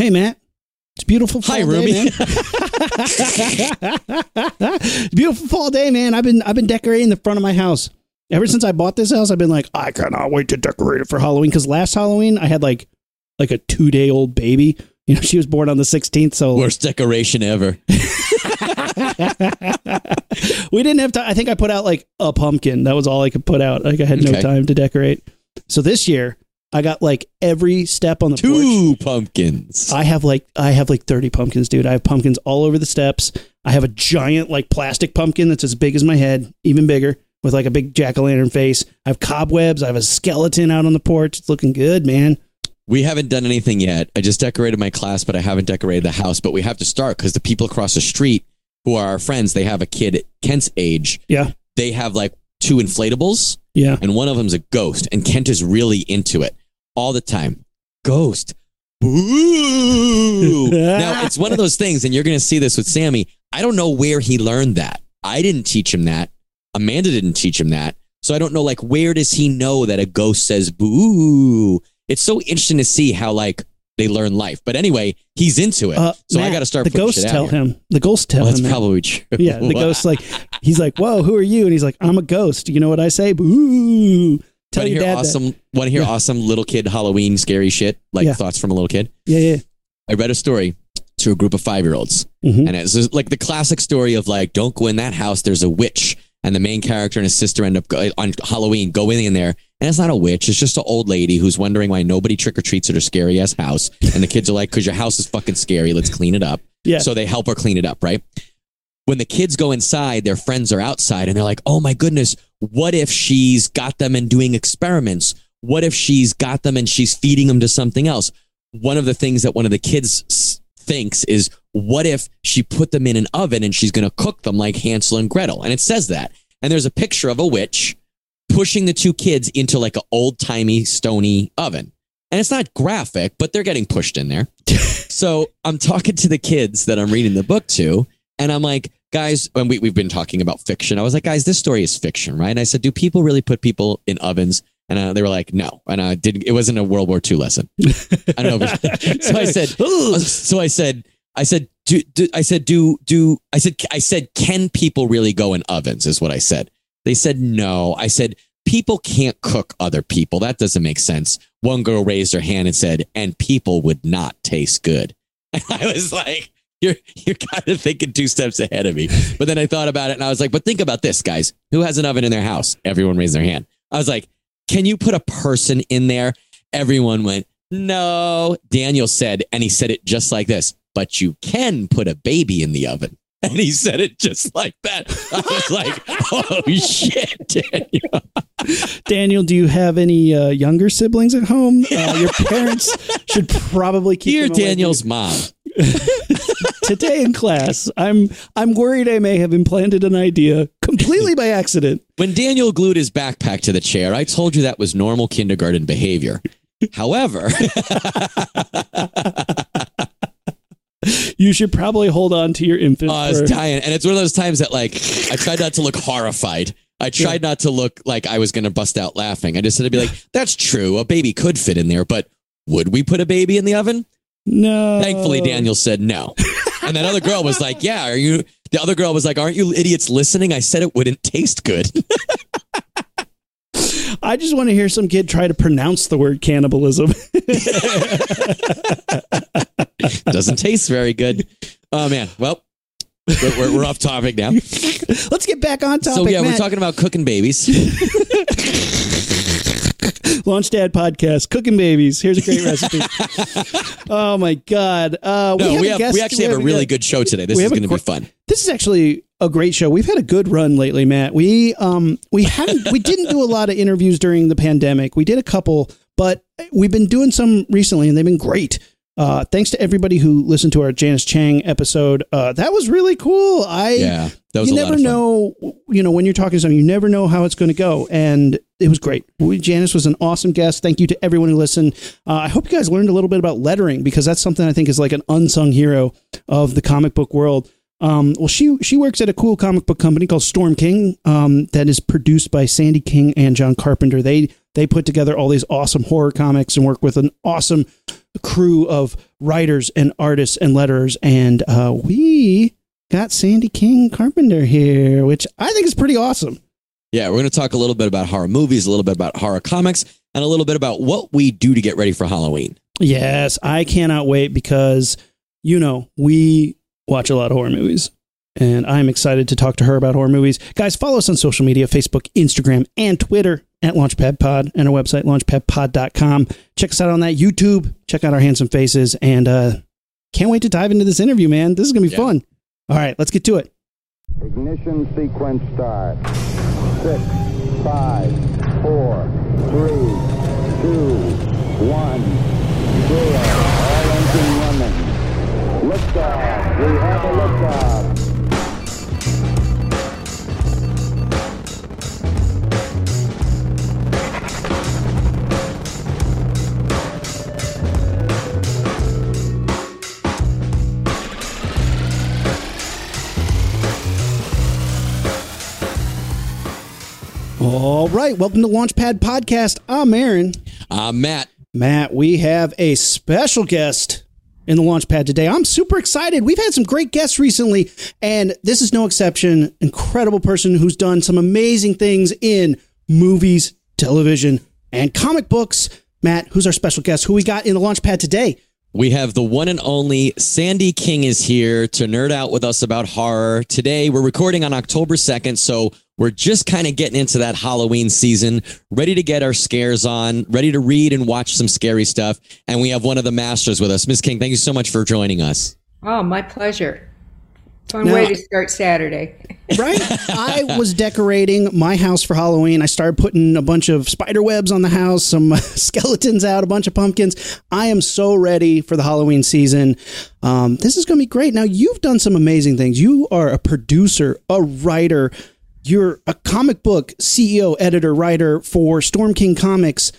Hey, Matt. It's beautiful fall. Hi, Ruby. Day, man. Beautiful fall day, man. I've been decorating the front of my house. Ever since I bought this house, I've been like, I cannot wait to decorate it for Halloween. Because last Halloween, I had like a 2-day-old baby. You know, she was born on the 16th, so... Worst decoration ever. We didn't have time. I think I put out like a pumpkin. That was all I could put out. Like I had no time to decorate. So this year, I got like every step on the porch. 2 pumpkins. I have like 30 pumpkins, dude. I have pumpkins all over the steps. I have a giant like plastic pumpkin that's as big as my head, even bigger, with like a big jack-o'-lantern face. I have cobwebs. I have a skeleton out on the porch. It's looking good, man. We haven't done anything yet. I just decorated my class, but I haven't decorated the house. But we have to start because the people across the street who are our friends, they have a kid at Kent's age. Yeah. They have like 2 inflatables. Yeah. And one of them's a ghost. And Kent is really into it all the time. Ghost. Boo. Now, it's one of those things, and you're going to see this with Sammy. I don't know where he learned that. I didn't teach him that. Amanda didn't teach him that. So I don't know, like, where does he know that a ghost says boo? It's so interesting to see how, like, they learn life. But anyway, he's into it. So Matt, I got to start putting shit out. The ghosts tell him. That's probably true. Yeah, the ghost, like, he's like, whoa, who are you? And he's like, I'm a ghost. You know what I say? Boo. Tell your dad that. Want to hear awesome little kid Halloween scary shit? Like thoughts from a little kid? Yeah. I read a story to a group of 5-year-olds. Mm-hmm. And it's like the classic story of, like, don't go in that house. There's a witch. And the main character and his sister end up on Halloween, go in there. And it's not a witch. It's just an old lady who's wondering why nobody trick-or-treats at her scary-ass house. And the kids are like, because your house is fucking scary. Let's clean it up. Yeah. So they help her clean it up, right? When the kids go inside, their friends are outside. And they're like, oh, my goodness. What if she's got them and doing experiments? What if she's got them and she's feeding them to something else? One of the things that one of the kids thinks is, what if she put them in an oven and she's going to cook them like Hansel and Gretel? And it says that. And there's a picture of a witch pushing the 2 kids into like an old-timey, stony oven. And it's not graphic, but they're getting pushed in there. So I'm talking to the kids that I'm reading the book to, and I'm like, guys, and we've been talking about fiction. I was like, guys, this story is fiction, right? And I said, do people really put people in ovens? And they were like, no. And it wasn't a World War II lesson. I don't know. So I said, can people really go in ovens is what I said. They said, no. I said, people can't cook other people. That doesn't make sense. One girl raised her hand and said, and people would not taste good. And I was like, you're kind of thinking 2 steps ahead of me. But then I thought about it and I was like, but think about this, guys. Who has an oven in their house? Everyone raised their hand. I was like, can you put a person in there? Everyone went, no. Daniel said, and he said it just like this, but you can put a baby in the oven. And he said it just like that. I was like, oh, shit, Daniel. Daniel, do you have any younger siblings at home? Your parents should probably keep them away. Dear Daniel's mom. Today in class, I'm worried I may have implanted an idea completely by accident. When Daniel glued his backpack to the chair, I told you that was normal kindergarten behavior. However... You should probably hold on to your infant. I was dying. And it's one of those times that, like, I tried not to look horrified. I tried not to look like I was going to bust out laughing. I just had to be like, that's true. A baby could fit in there, but would we put a baby in the oven? No. Thankfully, Daniel said no. And that other girl was like, yeah, are you? The other girl was like, aren't you idiots listening? I said it wouldn't taste good. I just want to hear some kid try to pronounce the word cannibalism. Doesn't taste very good. Oh, man. Well, we're off topic now. Let's get back on topic. So, yeah, Matt. We're talking about cooking babies. Launch Dad Podcast, cooking babies. Here's a great recipe. Oh, my God. We actually have a really good show today. This is going to be fun. This is actually a great show. We've had a good run lately, Matt. We didn't do a lot of interviews during the pandemic. We did a couple, but we've been doing some recently, and they've been great. Thanks to everybody who listened to our Janice Chang episode. That was really cool. You never know, when you're talking to someone, you never know how it's going to go. And it was great. Janice was an awesome guest. Thank you to everyone who listened. I hope you guys learned a little bit about lettering, because that's something I think is like an unsung hero of the comic book world. Well, she works at a cool comic book company called Storm King, that is produced by Sandy King and John Carpenter. They put together all these awesome horror comics and work with an awesome crew of writers and artists and letterers, and we got Sandy King Carpenter here, which I think is pretty awesome. Yeah, we're going to talk a little bit about horror movies, a little bit about horror comics, and a little bit about what we do to get ready for Halloween. Yes, I cannot wait because, you know, we watch a lot of horror movies, and I'm excited to talk to her about horror movies. Guys, follow us on social media, Facebook, Instagram, and Twitter at Launchpad Pod, and our website, launchpadpod.com. Check us out on that YouTube. Check out our handsome faces, and can't wait to dive into this interview, man. This is going to be fun. All right, let's get to it. Ignition sequence start. 6, 5, 4, 3, 2, 1, 0. All engine running. Liftoff. We have a All right, welcome to Launchpad Podcast. I'm Aaron. I'm Matt. Matt, we have a special guest in the Launchpad today. I'm super excited. We've had some great guests recently, and this is no exception. Incredible person who's done some amazing things in movies, television, and comic books. Matt, who's our special guest? Who we got in the Launchpad today? We have the one and only Sandy King is here to nerd out with us about horror. Today, we're recording on October 2nd, so we're just kind of getting into that Halloween season, ready to get our scares on, ready to read and watch some scary stuff. And we have one of the masters with us. Ms. King, thank you so much for joining us. Oh, my pleasure. Fun way to start Saturday. Right? I was decorating my house for Halloween. I started putting a bunch of spider webs on the house, some skeletons out, a bunch of pumpkins. I am so ready for the Halloween season. This is going to be great. Now, you've done some amazing things. You are a producer, a writer. You're a comic book CEO, editor, writer for Storm King Comics.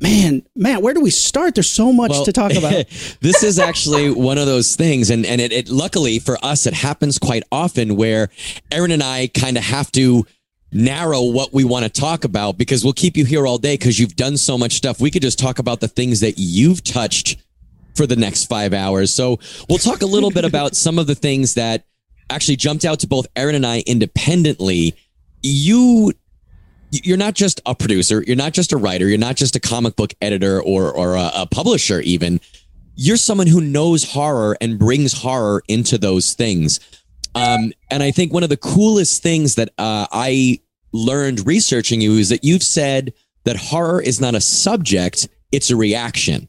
Man, Matt, where do we start? There's so much to talk about. This is actually one of those things. And it luckily for us, it happens quite often where Aaron and I kind of have to narrow what we want to talk about because we'll keep you here all day because you've done so much stuff. We could just talk about the things that you've touched for the next 5 hours. So we'll talk a little bit about some of the things that actually jumped out to both Aaron and I independently. You're not just a producer. You're not just a writer. You're not just a comic book editor or a publisher even. You're someone who knows horror and brings horror into those things. And I think one of the coolest things that I learned researching you is that you've said that horror is not a subject, it's a reaction.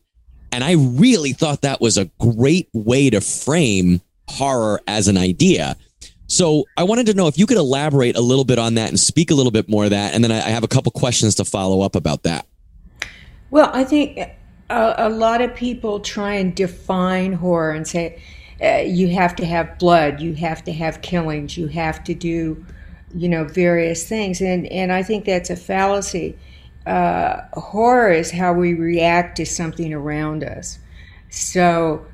And I really thought that was a great way to frame horror as an idea. So I wanted to know if you could elaborate a little bit on that and speak a little bit more of that. And then I have a couple questions to follow up about that. Well, I think a lot of people try and define horror and say, you have to have blood, you have to have killings, you have to do, various things. And I think that's a fallacy. Horror is how we react to something around us. So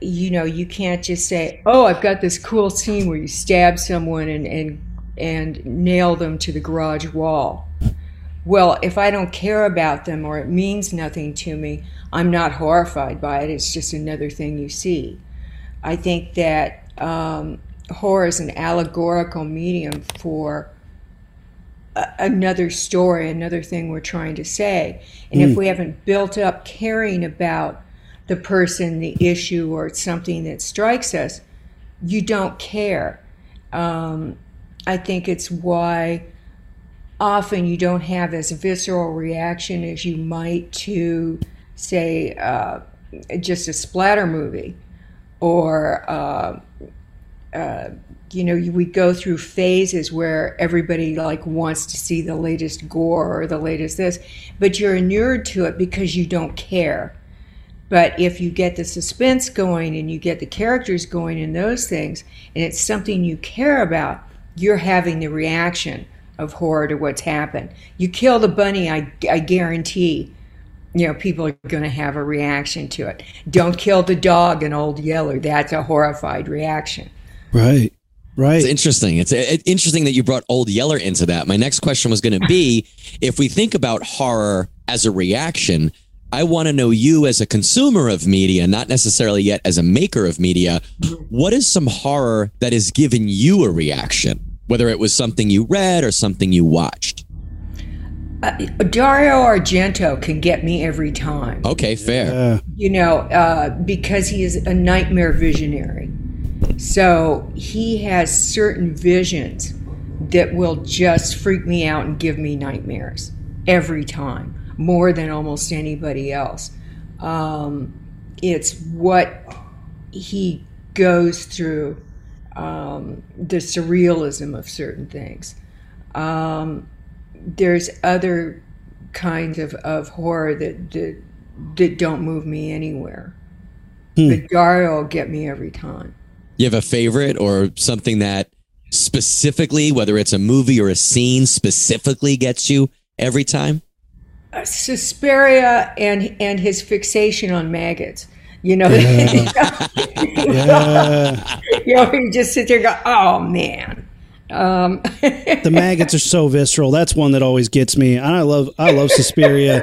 you can't just say, I've got this cool scene where you stab someone and nail them to the garage wall. Well, if I don't care about them or it means nothing to me, I'm not horrified by it. It's just another thing you see. I think that horror is an allegorical medium for another story, another thing we're trying to say. And if we haven't built up caring about the person, the issue, or it's something that strikes us, you don't care. I think it's why often you don't have as visceral reaction as you might to, say, just a splatter movie. Or, we go through phases where everybody wants to see the latest gore or the latest this, but you're inured to it because you don't care. But if you get the suspense going and you get the characters going and those things, and it's something you care about, you're having the reaction of horror to what's happened. You kill the bunny, I guarantee, people are going to have a reaction to it. Don't kill the dog in Old Yeller. That's a horrified reaction. Right, right. It's interesting. It's interesting that you brought Old Yeller into that. My next question was going to be, if we think about horror as a reaction, I want to know you as a consumer of media, not necessarily yet as a maker of media. What is some horror that has given you a reaction, whether it was something you read or something you watched? Dario Argento can get me every time. Okay, fair. Yeah. You know, because he is a nightmare visionary. So he has certain visions that will just freak me out and give me nightmares every time, more than almost anybody else. It's what he goes through, the surrealism of certain things. There's other kinds of horror that don't move me anywhere. But Dario will get me every time. You have a favorite or something that specifically, whether it's a movie or a scene, specifically gets you every time? Suspiria and his fixation on maggots. You know, yeah. Yeah. You know, you just sit there and go, oh, man. The maggots are so visceral. That's one that always gets me. I love Suspiria.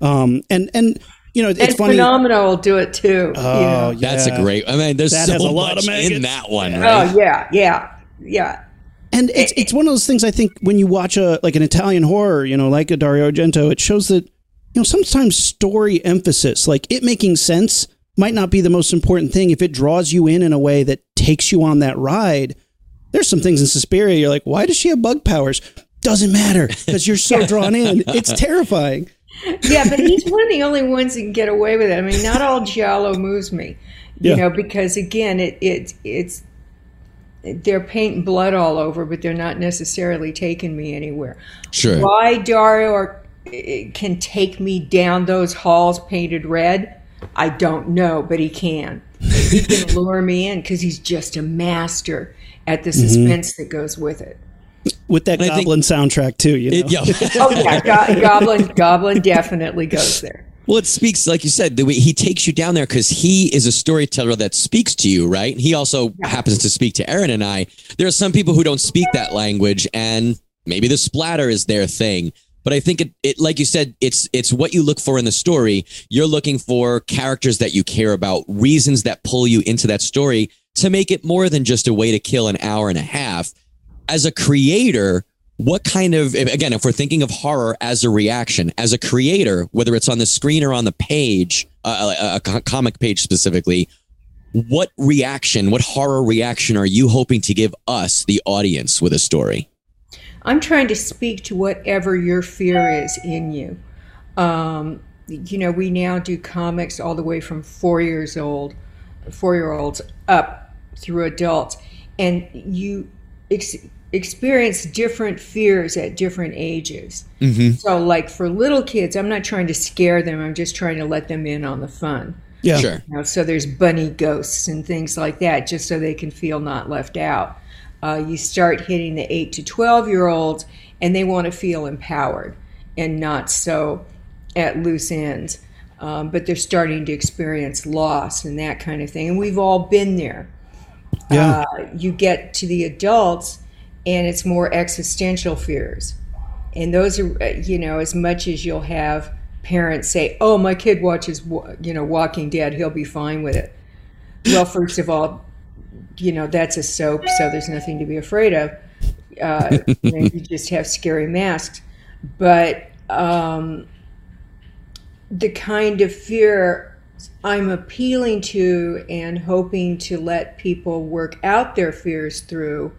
And you know, it's funny. Phenomena will do it too. Oh, you know? That's a great. I mean, there's so a lot much of in that one. Right? Oh yeah. And it's one of those things. I think when you watch an Italian horror, you know, like a Dario Argento, it shows that, you know, sometimes story emphasis, like it making sense, might not be the most important thing. If it draws you in a way that takes you on that ride, there's some things in Suspiria you're like, why does she have bug powers? Doesn't matter, because you're so drawn in. It's terrifying. Yeah, but he's one of the only ones that can get away with it. I mean, not all giallo moves me, you know, because again, it's they're paint and blood all over, but they're not necessarily taking me anywhere. Sure. Why Dario can take me down those halls painted red, I don't know, but he can. He can lure me in because he's just a master at the suspense that goes with it. With that Goblin soundtrack too, you know? Oh yeah, Goblin definitely goes there. Well, it speaks, like you said, he takes you down there because he is a storyteller that speaks to you, right? He also happens to speak to Aaron and I. There are some people who don't speak that language, and maybe the splatter is their thing. But I think it, like you said, it's what you look for in the story. You're looking for characters that you care about, reasons that pull you into that story to make it more than just a way to kill an hour and a half. As a creator, what kind of, again, if we're thinking of horror as a reaction, as a creator, whether it's on the screen or on the page, a comic page specifically, what horror reaction are you hoping to give us, the audience, with a story? I'm trying to speak to whatever your fear is in you. You know, we now do comics all the way from 4-year-olds up through adults, and you experience different fears at different ages. Mm-hmm. So, like for little kids, I'm not trying to scare them. I'm just trying to let them in on the fun. Yeah, sure. You know, so there's bunny ghosts and things like that, just so they can feel not left out. You start hitting the 8 to 12-year-olds, and they want to feel empowered and not so at loose ends. But they're starting to experience loss and that kind of thing. And we've all been there. Yeah. You get to the adults, and it's more existential fears. And those are, you know, as much as you'll have parents say, oh, my kid watches, you know, Walking Dead, he'll be fine with it. Well, first of all, you know, that's a soap, so there's nothing to be afraid of. You know, you just have scary masks. But the kind of fear I'm appealing to and hoping to let people work out their fears through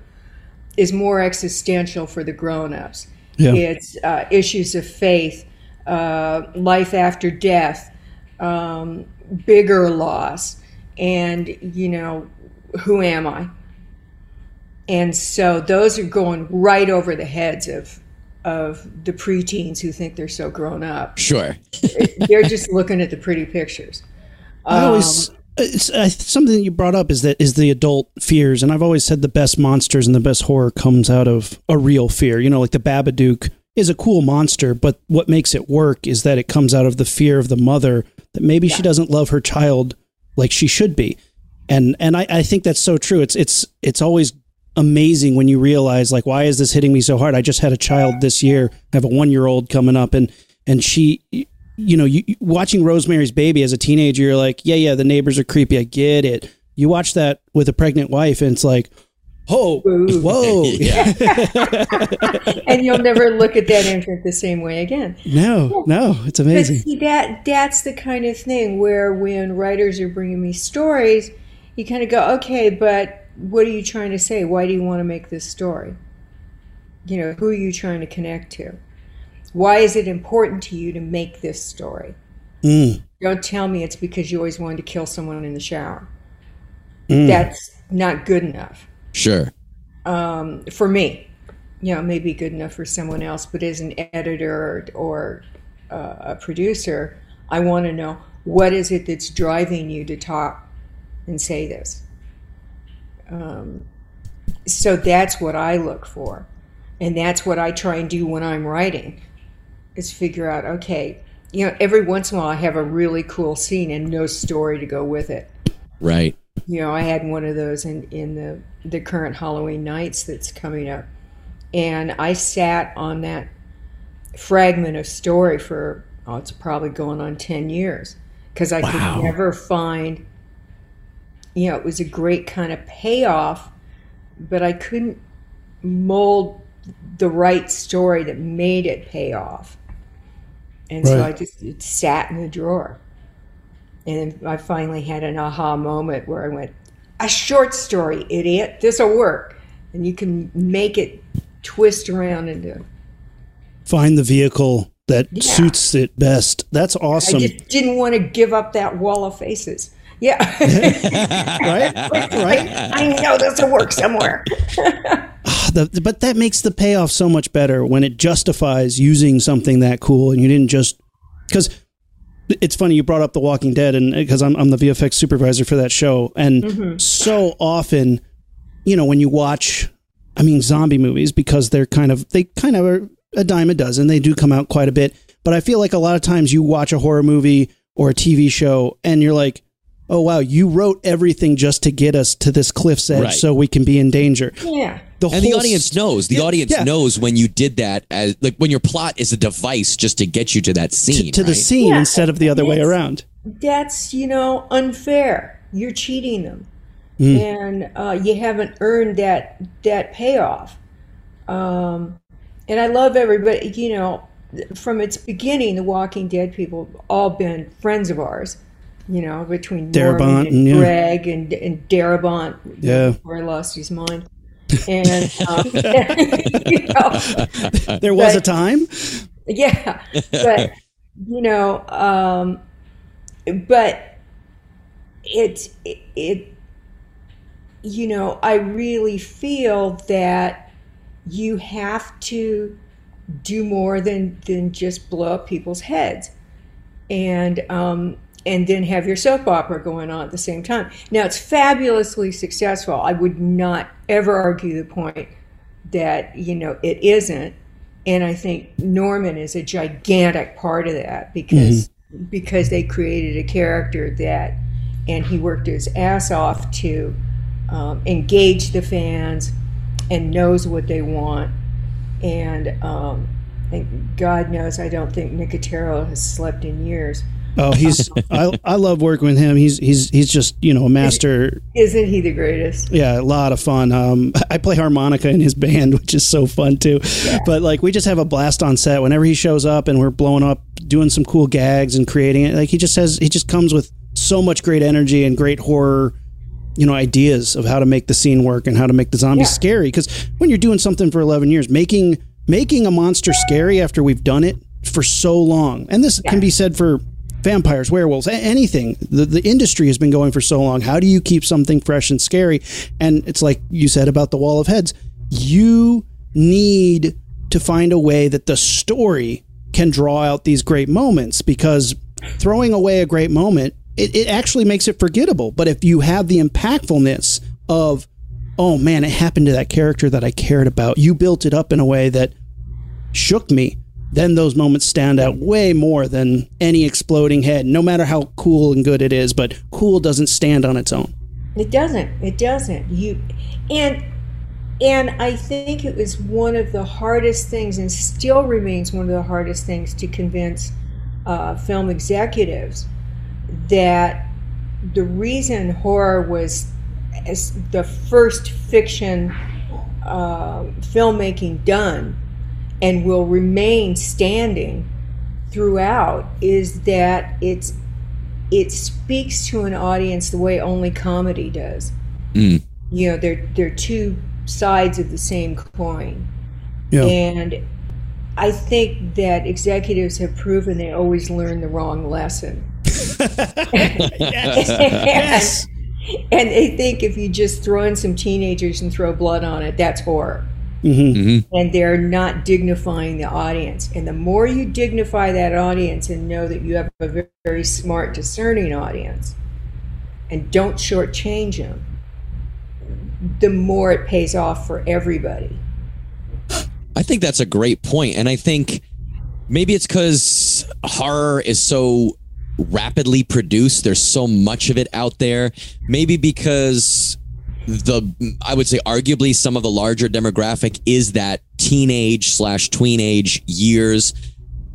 is more existential for the grown-ups. Yeah. It's issues of faith, life after death, bigger loss, and, you know, who am I? And so those are going right over the heads of the preteens who think they're so grown up. Sure. They're just looking at the pretty pictures. Something you brought up is the adult fears. And I've always said the best monsters and the best horror comes out of a real fear. You know, like the Babadook is a cool monster, but what makes it work is that it comes out of the fear of the mother that maybe she doesn't love her child like she should be. And I think that's so true. It's always amazing when you realize, like, why is this hitting me so hard? I just had a child this year. I have a 1-year-old coming up, and she, you know, you watching Rosemary's Baby as a teenager, you're like, yeah, the neighbors are creepy. I get it. You watch that with a pregnant wife and it's like, oh, whoa. And you'll never look at that imprint the same way again. No, it's amazing. But see, that's the kind of thing where when writers are bringing me stories, you kind of go, okay, but what are you trying to say? Why do you want to make this story? You know, who are you trying to connect to? Why is it important to you to make this story? Don't tell me it's because you always wanted to kill someone in the shower. That's not good enough. Sure. For me, you know, maybe good enough for someone else, but as an editor or a producer, I want to know, what is it that's driving you to talk and say this? So that's what I look for. And that's what I try and do when I'm writing, is figure out, okay, you know, every once in a while I have a really cool scene and no story to go with it. Right. You know, I had one of those in the current Halloween Nights that's coming up. And I sat on that fragment of story for, it's probably going on 10 years. Because I could never find, you know, it was a great kind of payoff, but I couldn't mold the right story that made it pay off. And so I just sat in the drawer. And I finally had an aha moment where I went, a short story, idiot. This'll work. And you can make it twist around into. Find the vehicle that suits it best. That's awesome. I just didn't want to give up that wall of faces. Yeah. Right? I know this'll work somewhere. But that makes the payoff so much better when it justifies using something that cool and you didn't just... Because... It's funny you brought up The Walking Dead, and because I'm the VFX supervisor for that show, and so often, you know, when you watch, I mean, zombie movies, because they kind of are a dime a dozen. They do come out quite a bit, but I feel like a lot of times you watch a horror movie or a TV show, and you're like, oh wow, you wrote everything just to get us to this cliff's edge, so we can be in danger. Yeah. And the audience knows. The audience knows when you did that, as like when your plot is a device just to get you to that scene. To the scene instead of the other way around. That's, you know, unfair. You're cheating them. And you haven't earned that payoff. And I love everybody, you know, from its beginning, The Walking Dead people have all been friends of ours. You know, between Norman and Greg and Darabont. Yeah. Before I lost his mind. And you know, there was a time, but you know, but it you know, I really feel that you have to do more than just blow up people's heads, and then have your soap opera going on at the same time. Now, it's fabulously successful. I would not ever argue the point that, you know, it isn't. And I think Norman is a gigantic part of that because they created a character that, and he worked his ass off to engage the fans and knows what they want. And God knows, I don't think Nicotero has slept in years. Oh, he's! I love working with him. He's just, you know, a master. Isn't he the greatest? Yeah, a lot of fun. I play harmonica in his band, which is so fun too. Yeah. But like, we just have a blast on set whenever he shows up, and we're blowing up, doing some cool gags and creating it. Like he just comes with so much great energy and great horror, you know, ideas of how to make the scene work and how to make the zombies scary. Because when you're doing something for 11 years, making a monster scary after we've done it for so long, and this can be said for vampires, werewolves, anything. The industry has been going for so long. How do you keep something fresh and scary? And it's like you said about the wall of heads. You need to find a way that the story can draw out these great moments, because throwing away a great moment, it actually makes it forgettable. But if you have the impactfulness of, oh man, it happened to that character that I cared about. You built it up in a way that shook me. Then those moments stand out way more than any exploding head, no matter how cool and good it is. But cool doesn't stand on its own. It doesn't. And I think it was one of the hardest things, and still remains one of the hardest things, to convince film executives that the reason horror was as the first fiction filmmaking done and will remain standing throughout is that it speaks to an audience the way only comedy does. Mm. You know, they're two sides of the same coin. Yeah. And I think that executives have proven they always learn the wrong lesson. Yes. And they think if you just throw in some teenagers and throw blood on it, that's horror. Mm-hmm. Mm-hmm. And they're not dignifying the audience. And the more you dignify that audience and know that you have a very, very smart, discerning audience and don't shortchange them, the more it pays off for everybody. I think that's a great point. And I think maybe it's because horror is so rapidly produced. There's so much of it out there. Maybe because I would say arguably some of the larger demographic is that teenage/tweenage years.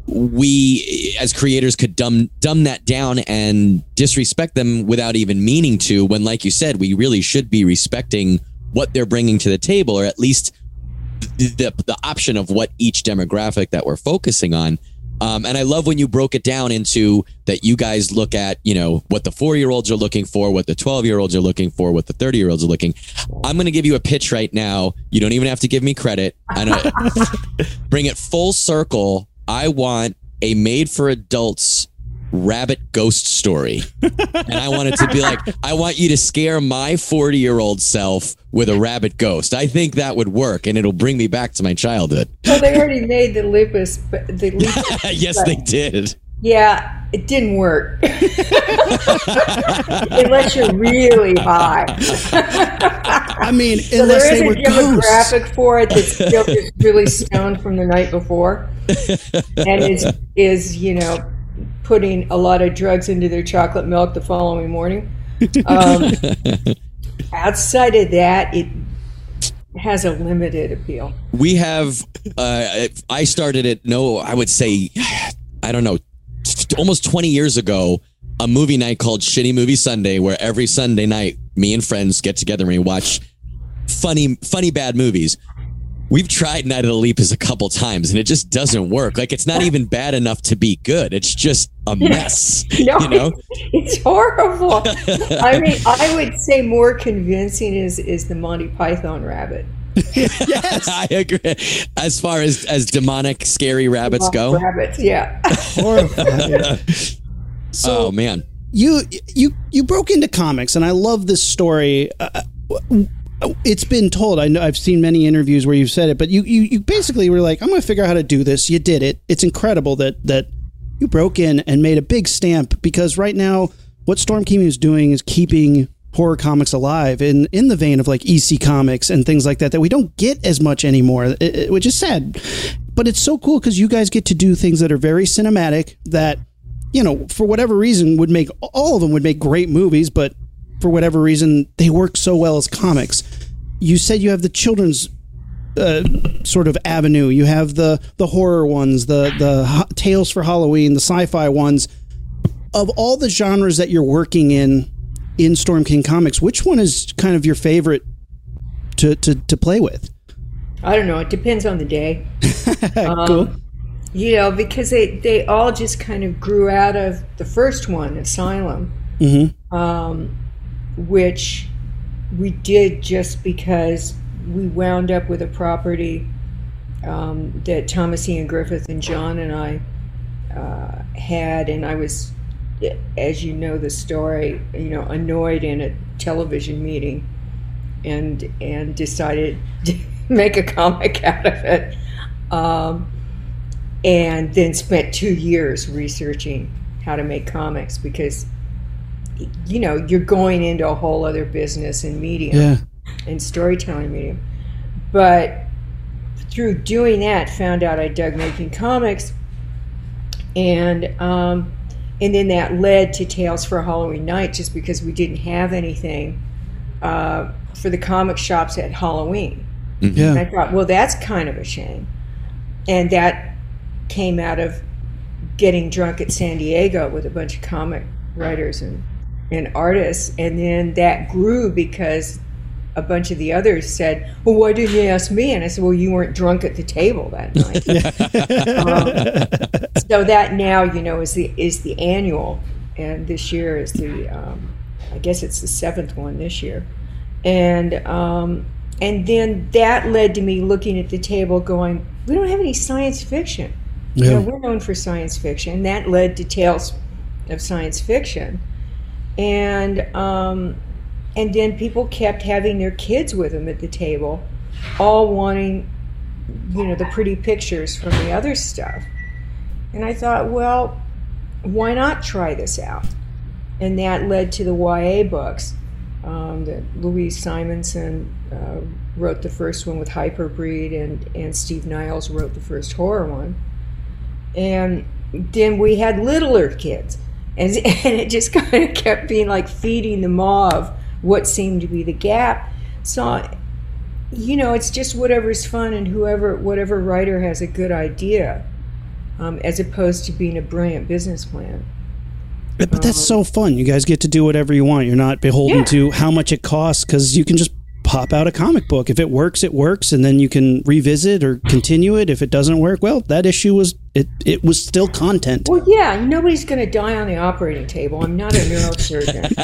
We as creators could dumb that down and disrespect them without even meaning to, when, like you said, we really should be respecting what they're bringing to the table, or at least the option of what each demographic that we're focusing on. And I love when you broke it down into that you guys look at, you know, what the 4-year-olds are looking for, what the 12-year-olds are looking for, what the 30-year-olds are looking. I'm going to give you a pitch right now. You don't even have to give me credit. I know. Bring it full circle. I want a made for adults rabbit ghost story. And I want it to be like, I want you to scare my 40-year-old self with a rabbit ghost. I think that would work, and it'll bring me back to my childhood. Well, they already made the lupus. Yes, but they did. Yeah, it didn't work. Unless you're really high. I mean, so unless they were ghosts. There is a demographic for it that's still just really stoned from the night before, and is you know, putting a lot of drugs into their chocolate milk the following morning. Outside of that, it has a limited appeal. We have, I started it, I would say, I don't know, almost 20 years ago, a movie night called Shitty Movie Sunday, where every Sunday night, me and friends get together and we watch funny, bad movies. We've tried Night of the Lepus a couple times, and it just doesn't work. Like, it's not even bad enough to be good. It's just a mess. No, you know? It's horrible. I mean, I would say more convincing is the Monty Python rabbit. Yes, I agree. As far as demonic, scary rabbits go. Rabbits, yeah. Horrible. So, oh man, you broke into comics, and I love this story. It's been told. I know I've seen many interviews where you've said it, but you basically were like, I'm going to figure out how to do this. You did it. It's incredible that you broke in and made a big stamp, because right now what Storm King is doing is keeping horror comics alive in the vein of like EC Comics and things like that we don't get as much anymore, which is sad. But it's so cool because you guys get to do things that are very cinematic that, you know, for whatever reason would make great movies, but for whatever reason, they work so well as comics. You said you have the children's sort of avenue. You have the horror ones, the Tales for Halloween, the sci-fi ones. Of all the genres that you're working in Storm King Comics, which one is kind of your favorite to play with? I don't know. It depends on the day. Cool. You know, because they all just kind of grew out of the first one, Asylum. Mm-hmm. Which we did just because we wound up with a property that Thomas Ian Griffith and John and I had, and I was, as you know the story, you know, annoyed in a television meeting and decided to make a comic out of it, and then spent 2 years researching how to make comics, because you know, you're going into a whole other business and medium, and storytelling medium. But through doing that, found out I dug making comics, and then that led to Tales for Halloween Night, just because we didn't have anything for the comic shops at Halloween. Yeah. And I thought, well, that's kind of a shame, and that came out of getting drunk at San Diego with a bunch of comic writers and artists. And then that grew because a bunch of the others said, well, why didn't you ask me? And I said, well, you weren't drunk at the table that night. So that now, you know, is the annual. And this year is the, I guess it's the 7th one this year. And then that led to me looking at the table going, we don't have any science fiction. Yeah. You know, we're known for science fiction. And that led to Tales of Science Fiction. And then people kept having their kids with them at the table, all wanting, you know, the pretty pictures from the other stuff. And I thought, well, why not try this out? And that led to the YA books. That Louise Simonson wrote the first one with Hyperbreed, and Steve Niles wrote the first horror one. And then we had littler kids. And it just kind of kept being like feeding the maw of what seemed to be the gap. So, you know, it's just whatever's fun and whatever writer has a good idea, as opposed to being a brilliant business plan. But that's so fun. You guys get to do whatever you want. You're not beholden to how much it costs, because you can just pop out a comic book. If it works, it works, and then you can revisit or continue it. If it doesn't work, well, that issue was it was still content. Well, yeah, nobody's going to die on the operating table. I'm not a neurosurgeon.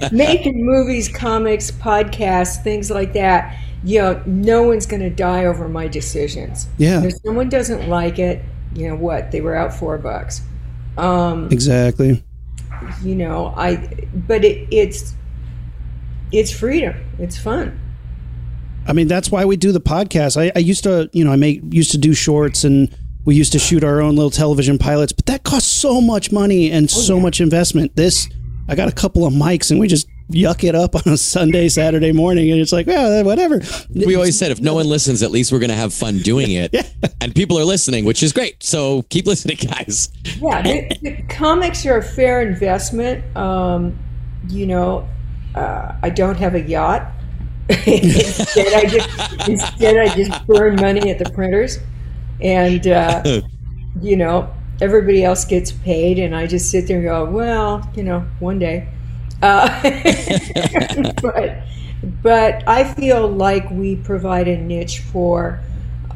I'm making movies, comics, podcasts, things like that. You know, no one's going to die over my decisions. Yeah. If someone doesn't like it, you know what? They were out $4. Exactly. You know, but it's freedom. It's fun. I mean, that's why we do the podcast. I used to, you know, used to do shorts, and we used to shoot our own little television pilots, but that cost so much money and much investment. This, I got a couple of mics, and we just yuck it up on a Sunday, Saturday morning, and it's like, well, whatever. We always said, if no one listens, at least we're going to have fun doing it. Yeah. And people are listening, which is great. So keep listening, guys. Yeah, the comics are a fair investment. You know, I don't have a yacht. instead, I just burn money at the printers. And, you know, everybody else gets paid, and I just sit there and go, well, you know, one day. But I feel like we provide a niche for,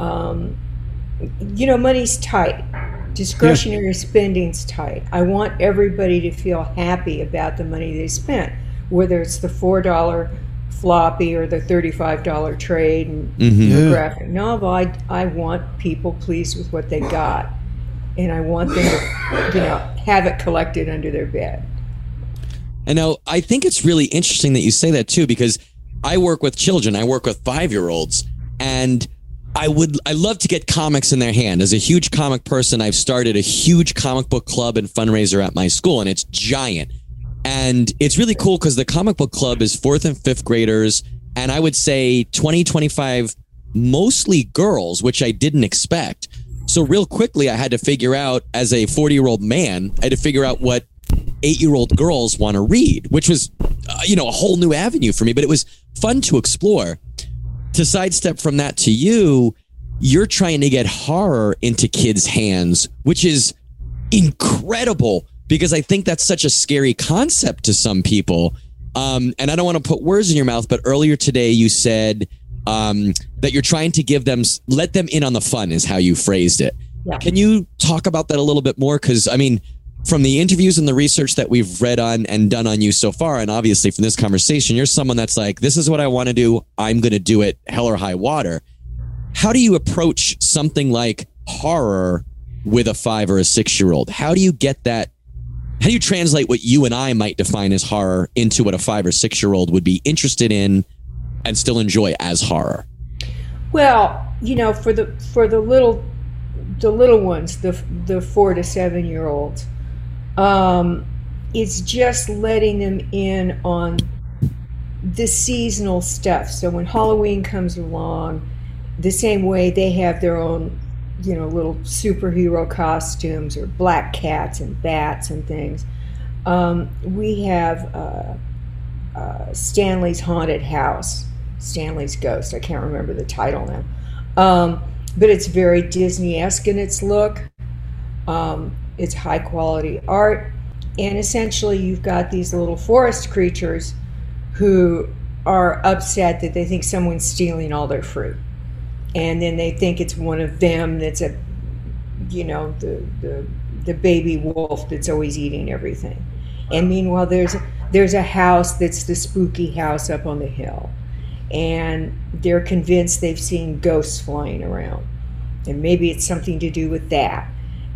you know, money's tight. Discretionary spending's tight. I want everybody to feel happy about the money they spent, whether it's the $4 floppy or the $35 trade and a graphic novel. I want people pleased with what they got, and I want them to, you know, have it collected under their bed. And now I think it's really interesting that you say that too, because I work with children. I work with 5-year-olds, and I love to get comics in their hand. As a huge comic person, I've started a huge comic book club and fundraiser at my school, and it's giant. And it's really cool because the comic book club is 4th and 5th graders, and I would say 20, 25, mostly girls, which I didn't expect. So real quickly, I had to figure out, as a 40-year-old man, I had to figure out what 8-year-old girls want to read, which was, you know, a whole new avenue for me, but it was fun to explore. To sidestep from that to you, you're trying to get horror into kids' hands, which is incredible, because I think that's such a scary concept to some people. And I don't want to put words in your mouth, but earlier today you said that you're trying to let them in on the fun, is how you phrased it. Yeah. Can you talk about that a little bit more? Because, I mean, from the interviews and the research that we've read on and done on you so far, and obviously from this conversation, you're someone that's like, this is what I want to do. I'm going to do it, hell or high water. How do you approach something like horror with a 5 or a 6-year-old? How do you get that? How do you translate what you and I might define as horror into what a 5 or 6-year-old would be interested in and still enjoy as horror? Well, you know, for the little ones, the 4 to 7-year-olds, it's just letting them in on the seasonal stuff. So when Halloween comes along, the same way they have their own, you know, little superhero costumes or black cats and bats and things, we have Stanley's Haunted House, Stanley's Ghost. I can't remember the title now, but it's very Disney-esque in its look. It's high quality art. And essentially you've got these little forest creatures who are upset that they think someone's stealing all their fruit. And then they think it's one of them that's a, you know, the baby wolf that's always eating everything. And meanwhile, there's a house that's the spooky house up on the hill. And they're convinced they've seen ghosts flying around. And maybe it's something to do with that.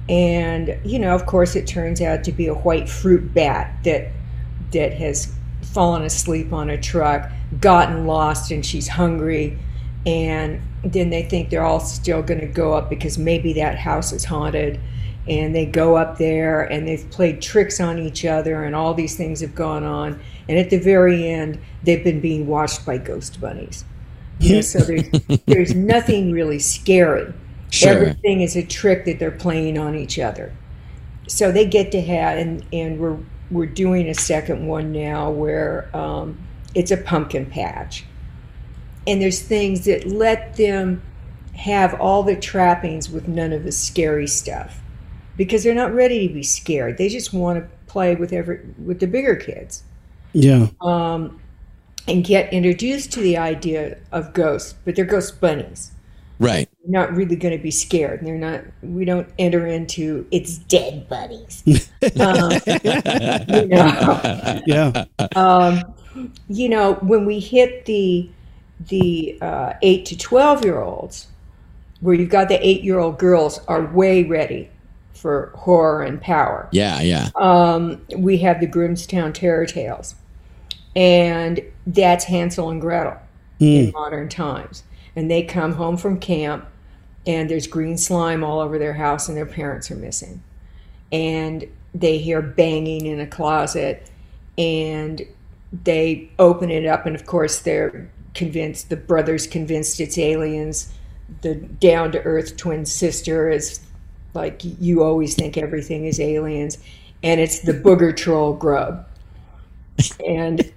And, you know, of course, it turns out to be a white fruit bat that has fallen asleep on a truck, gotten lost, and she's hungry. And then they think they're all still going to go up because maybe that house is haunted. And they go up there, and they've played tricks on each other, and all these things have gone on. And at the very end, they've been being watched by ghost bunnies. You know, so there's nothing really scary. Sure. Everything is a trick that they're playing on each other. So they get to have, and we're doing a second one now where it's a pumpkin patch. And there's things that let them have all the trappings with none of the scary stuff. Because they're not ready to be scared. They just want to play with the bigger kids. Yeah. And get introduced to the idea of ghosts, but they're ghost bunnies. Right. They're not really going to be scared. They're not. We don't enter into it's dead bunnies. You know. Yeah. You know, when we hit the 8 to 12-year-olds, where you've got the 8-year-old girls are way ready for horror and power. Yeah, yeah. We have the Grimmstown Terror Tales, and that's Hansel and Gretel in modern times. And they come home from camp, and there's green slime all over their house, and their parents are missing. And they hear banging in a closet, and they open it up, and of course they're convinced, the brother's convinced it's aliens. The down-to-earth twin sister is like, you always think everything is aliens, and it's the booger troll grub. And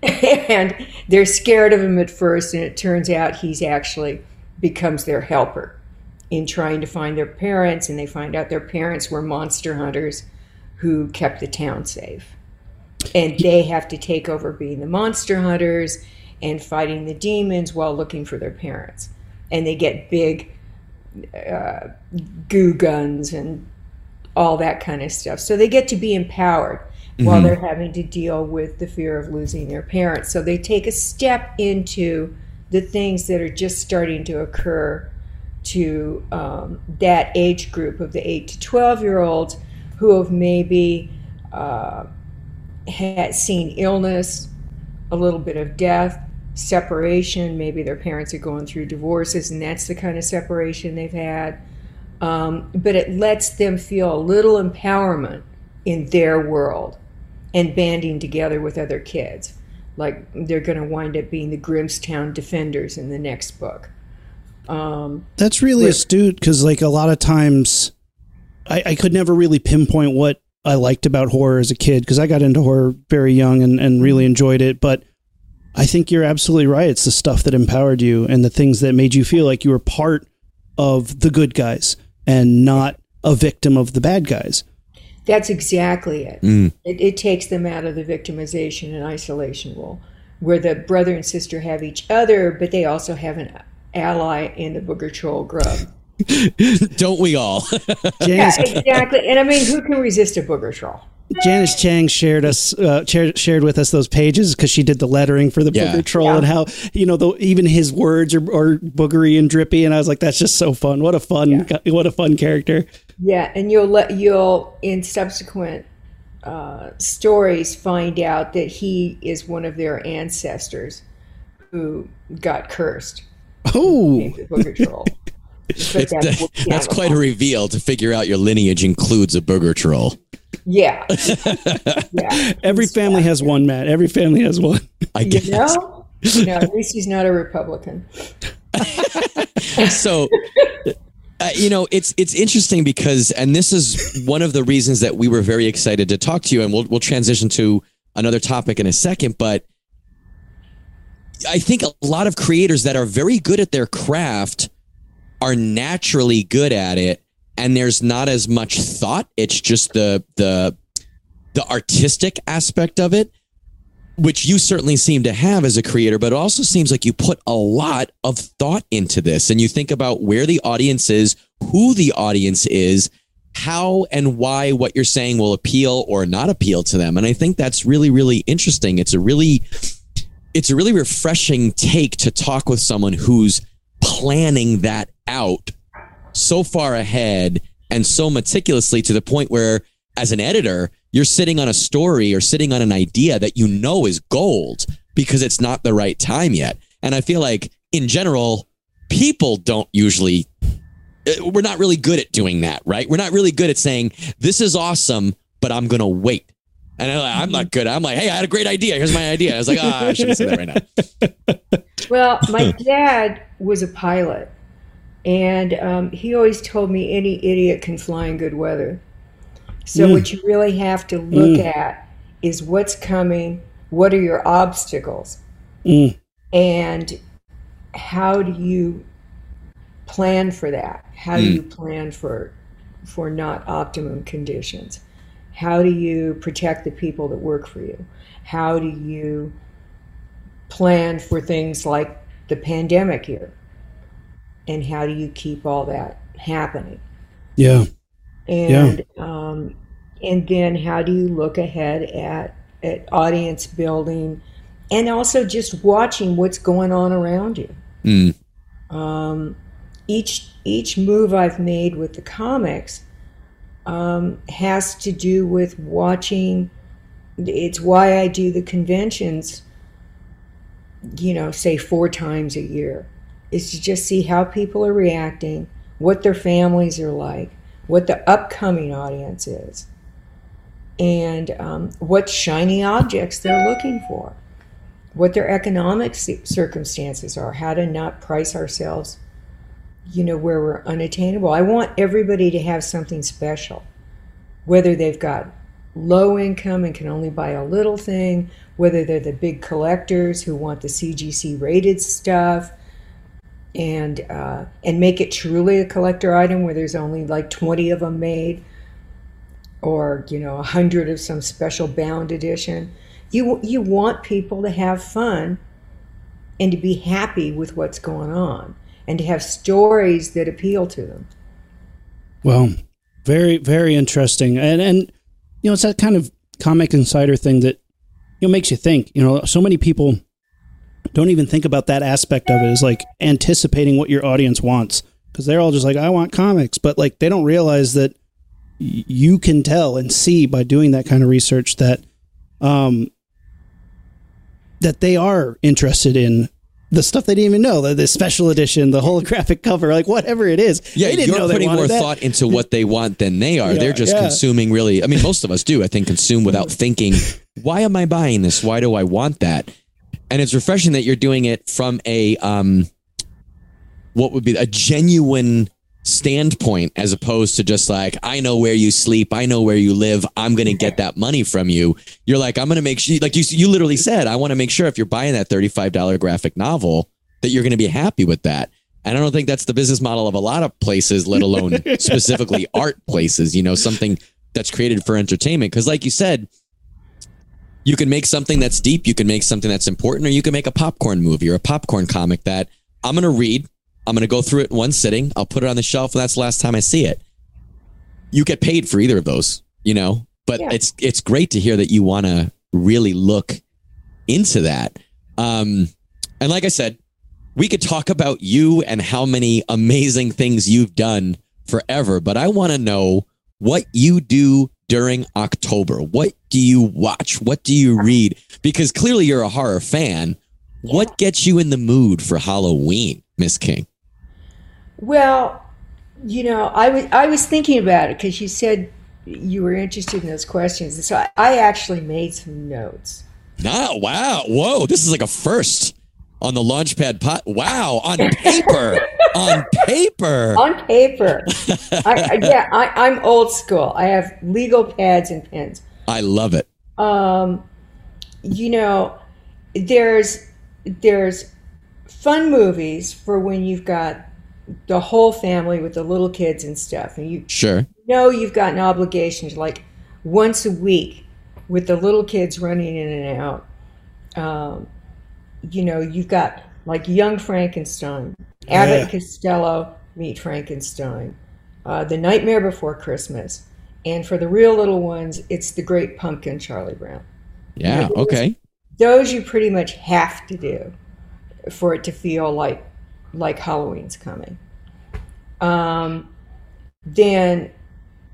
they're scared of him at first, and it turns out he's actually becomes their helper in trying to find their parents, and they find out their parents were monster hunters who kept the town safe. And they have to take over being the monster hunters and fighting the demons while looking for their parents. And they get big goo guns and all that kind of stuff. So they get to be empowered while they're having to deal with the fear of losing their parents. So they take a step into the things that are just starting to occur to that age group of the 8 to 12-year-olds who have maybe had seen illness, a little bit of death, separation. Maybe their parents are going through divorces, and that's the kind of separation they've had. But it lets them feel a little empowerment in their world and banding together with other kids. Like, they're going to wind up being the Grimmstown Defenders in the next book. That's really astute, because like a lot of times I could never really pinpoint what I liked about horror as a kid, because I got into horror very young and really enjoyed it. But I think you're absolutely right. It's the stuff that empowered you and the things that made you feel like you were part of the good guys and not a victim of the bad guys. That's exactly it. It takes them out of the victimization and isolation role, where the brother and sister have each other, but they also have an ally in the booger troll grub. Don't we all? Yeah, exactly. And I mean, who can resist a booger troll? Janice Chang shared with us those pages because she did the lettering for the booger troll and how, you know, even his words are boogery and drippy, and I was like, that's just so fun. What a fun character. Yeah, and you'll in subsequent stories find out that he is one of their ancestors who got cursed. Oh, the booger troll. That's quite a reveal to figure out your lineage includes a booger troll. Yeah. Every family has one, Matt. Every family has one. I guess. You know, at least he's not a Republican. So, you know, it's interesting because, and this is one of the reasons that we were very excited to talk to you, and we'll transition to another topic in a second, but I think a lot of creators that are very good at their craft are naturally good at it, and there's not as much thought. It's just the artistic aspect of it, which you certainly seem to have as a creator, but it also seems like you put a lot of thought into this, and you think about where the audience is, who the audience is, how and why what you're saying will appeal or not appeal to them. And I think that's really, really interesting. It's a really refreshing take to talk with someone who's planning that out so far ahead and so meticulously, to the point where, as an editor, you're sitting on a story or sitting on an idea that you know is gold because it's not the right time yet. And I feel like, in general, people don't usually, we're not really good at doing that, right? We're not really good at saying, this is awesome, but I'm going to wait. And I'm not good. I'm like, hey, I had a great idea. Here's my idea. I was like, I shouldn't say that right now. Well, my dad was a pilot, and he always told me any idiot can fly in good weather. So what you really have to look at is what's coming, what are your obstacles, and how do you plan for that? How do you plan for not optimum conditions? How do you protect the people that work for you? How do you plan for things like the pandemic here? And how do you keep all that happening? Yeah. And and then how do you look ahead at audience building, and also just watching what's going on around you. Each move I've made with the comics has to do with watching. It's why I do the conventions, say 4 times a year, is to just see how people are reacting, what their families are like, what the upcoming audience is, and what shiny objects they're looking for, what their economic circumstances are, how to not price ourselves, where we're unattainable. I want everybody to have something special, whether they've got low income and can only buy a little thing, whether they're the big collectors who want the CGC rated stuff, and make it truly a collector item where there's only like 20 of them made, or 100 of some special bound edition. You want people to have fun and to be happy with what's going on, and to have stories that appeal to them. Well, very, very interesting. And it's that kind of comic insider thing that makes you think. So many people don't even think about that aspect of it, is like anticipating what your audience wants, because they're all just like, I want comics, but like they don't realize that you can tell and see by doing that kind of research that that they are interested in the stuff they didn't even know, the special edition, the holographic cover, like whatever it is. Yeah, they didn't know they wanted that. You're putting more thought into what they want than they are. Yeah, they're just consuming, really. I mean, most of us do, I think, consume without thinking, why am I buying this? Why do I want that? And it's refreshing that you're doing it from a what would be a genuine standpoint, as opposed to just like, I know where you sleep, I know where you live, I'm going to get that money from you. You're like, I'm going to make sure, like you literally said, I want to make sure if you're buying that $35 graphic novel that you're going to be happy with that. And I don't think that's the business model of a lot of places, let alone specifically art places, something that's created for entertainment. Because like you said, you can make something that's deep, you can make something that's important, or you can make a popcorn movie or a popcorn comic that I'm going to read, I'm going to go through it in one sitting, I'll put it on the shelf, and that's the last time I see it. You get paid for either of those, but it's great to hear that you want to really look into that. And like I said, we could talk about you and how many amazing things you've done forever, but I want to know what you do during October. What do you watch? What do you read? Because clearly you're a horror fan. Yeah. What gets you in the mood for Halloween, Miss King? Well, I was thinking about it because you said you were interested in those questions. And so I actually made some notes. Oh, wow. Whoa. This is like a first on the Launchpad Pot. Wow. On paper. On paper. I'm old school. I have legal pads and pens. I love it. There's fun movies for when you've got the whole family with the little kids and stuff. And you know you've got an obligation to, like, once a week with the little kids running in and out. You know, you've got, like, Young Frankenstein, Abbott Costello Meet Frankenstein, The Nightmare Before Christmas. And for the real little ones, it's The Great Pumpkin, Charlie Brown. Yeah, you know, okay. Those you pretty much have to do for it to feel like Halloween's coming. Then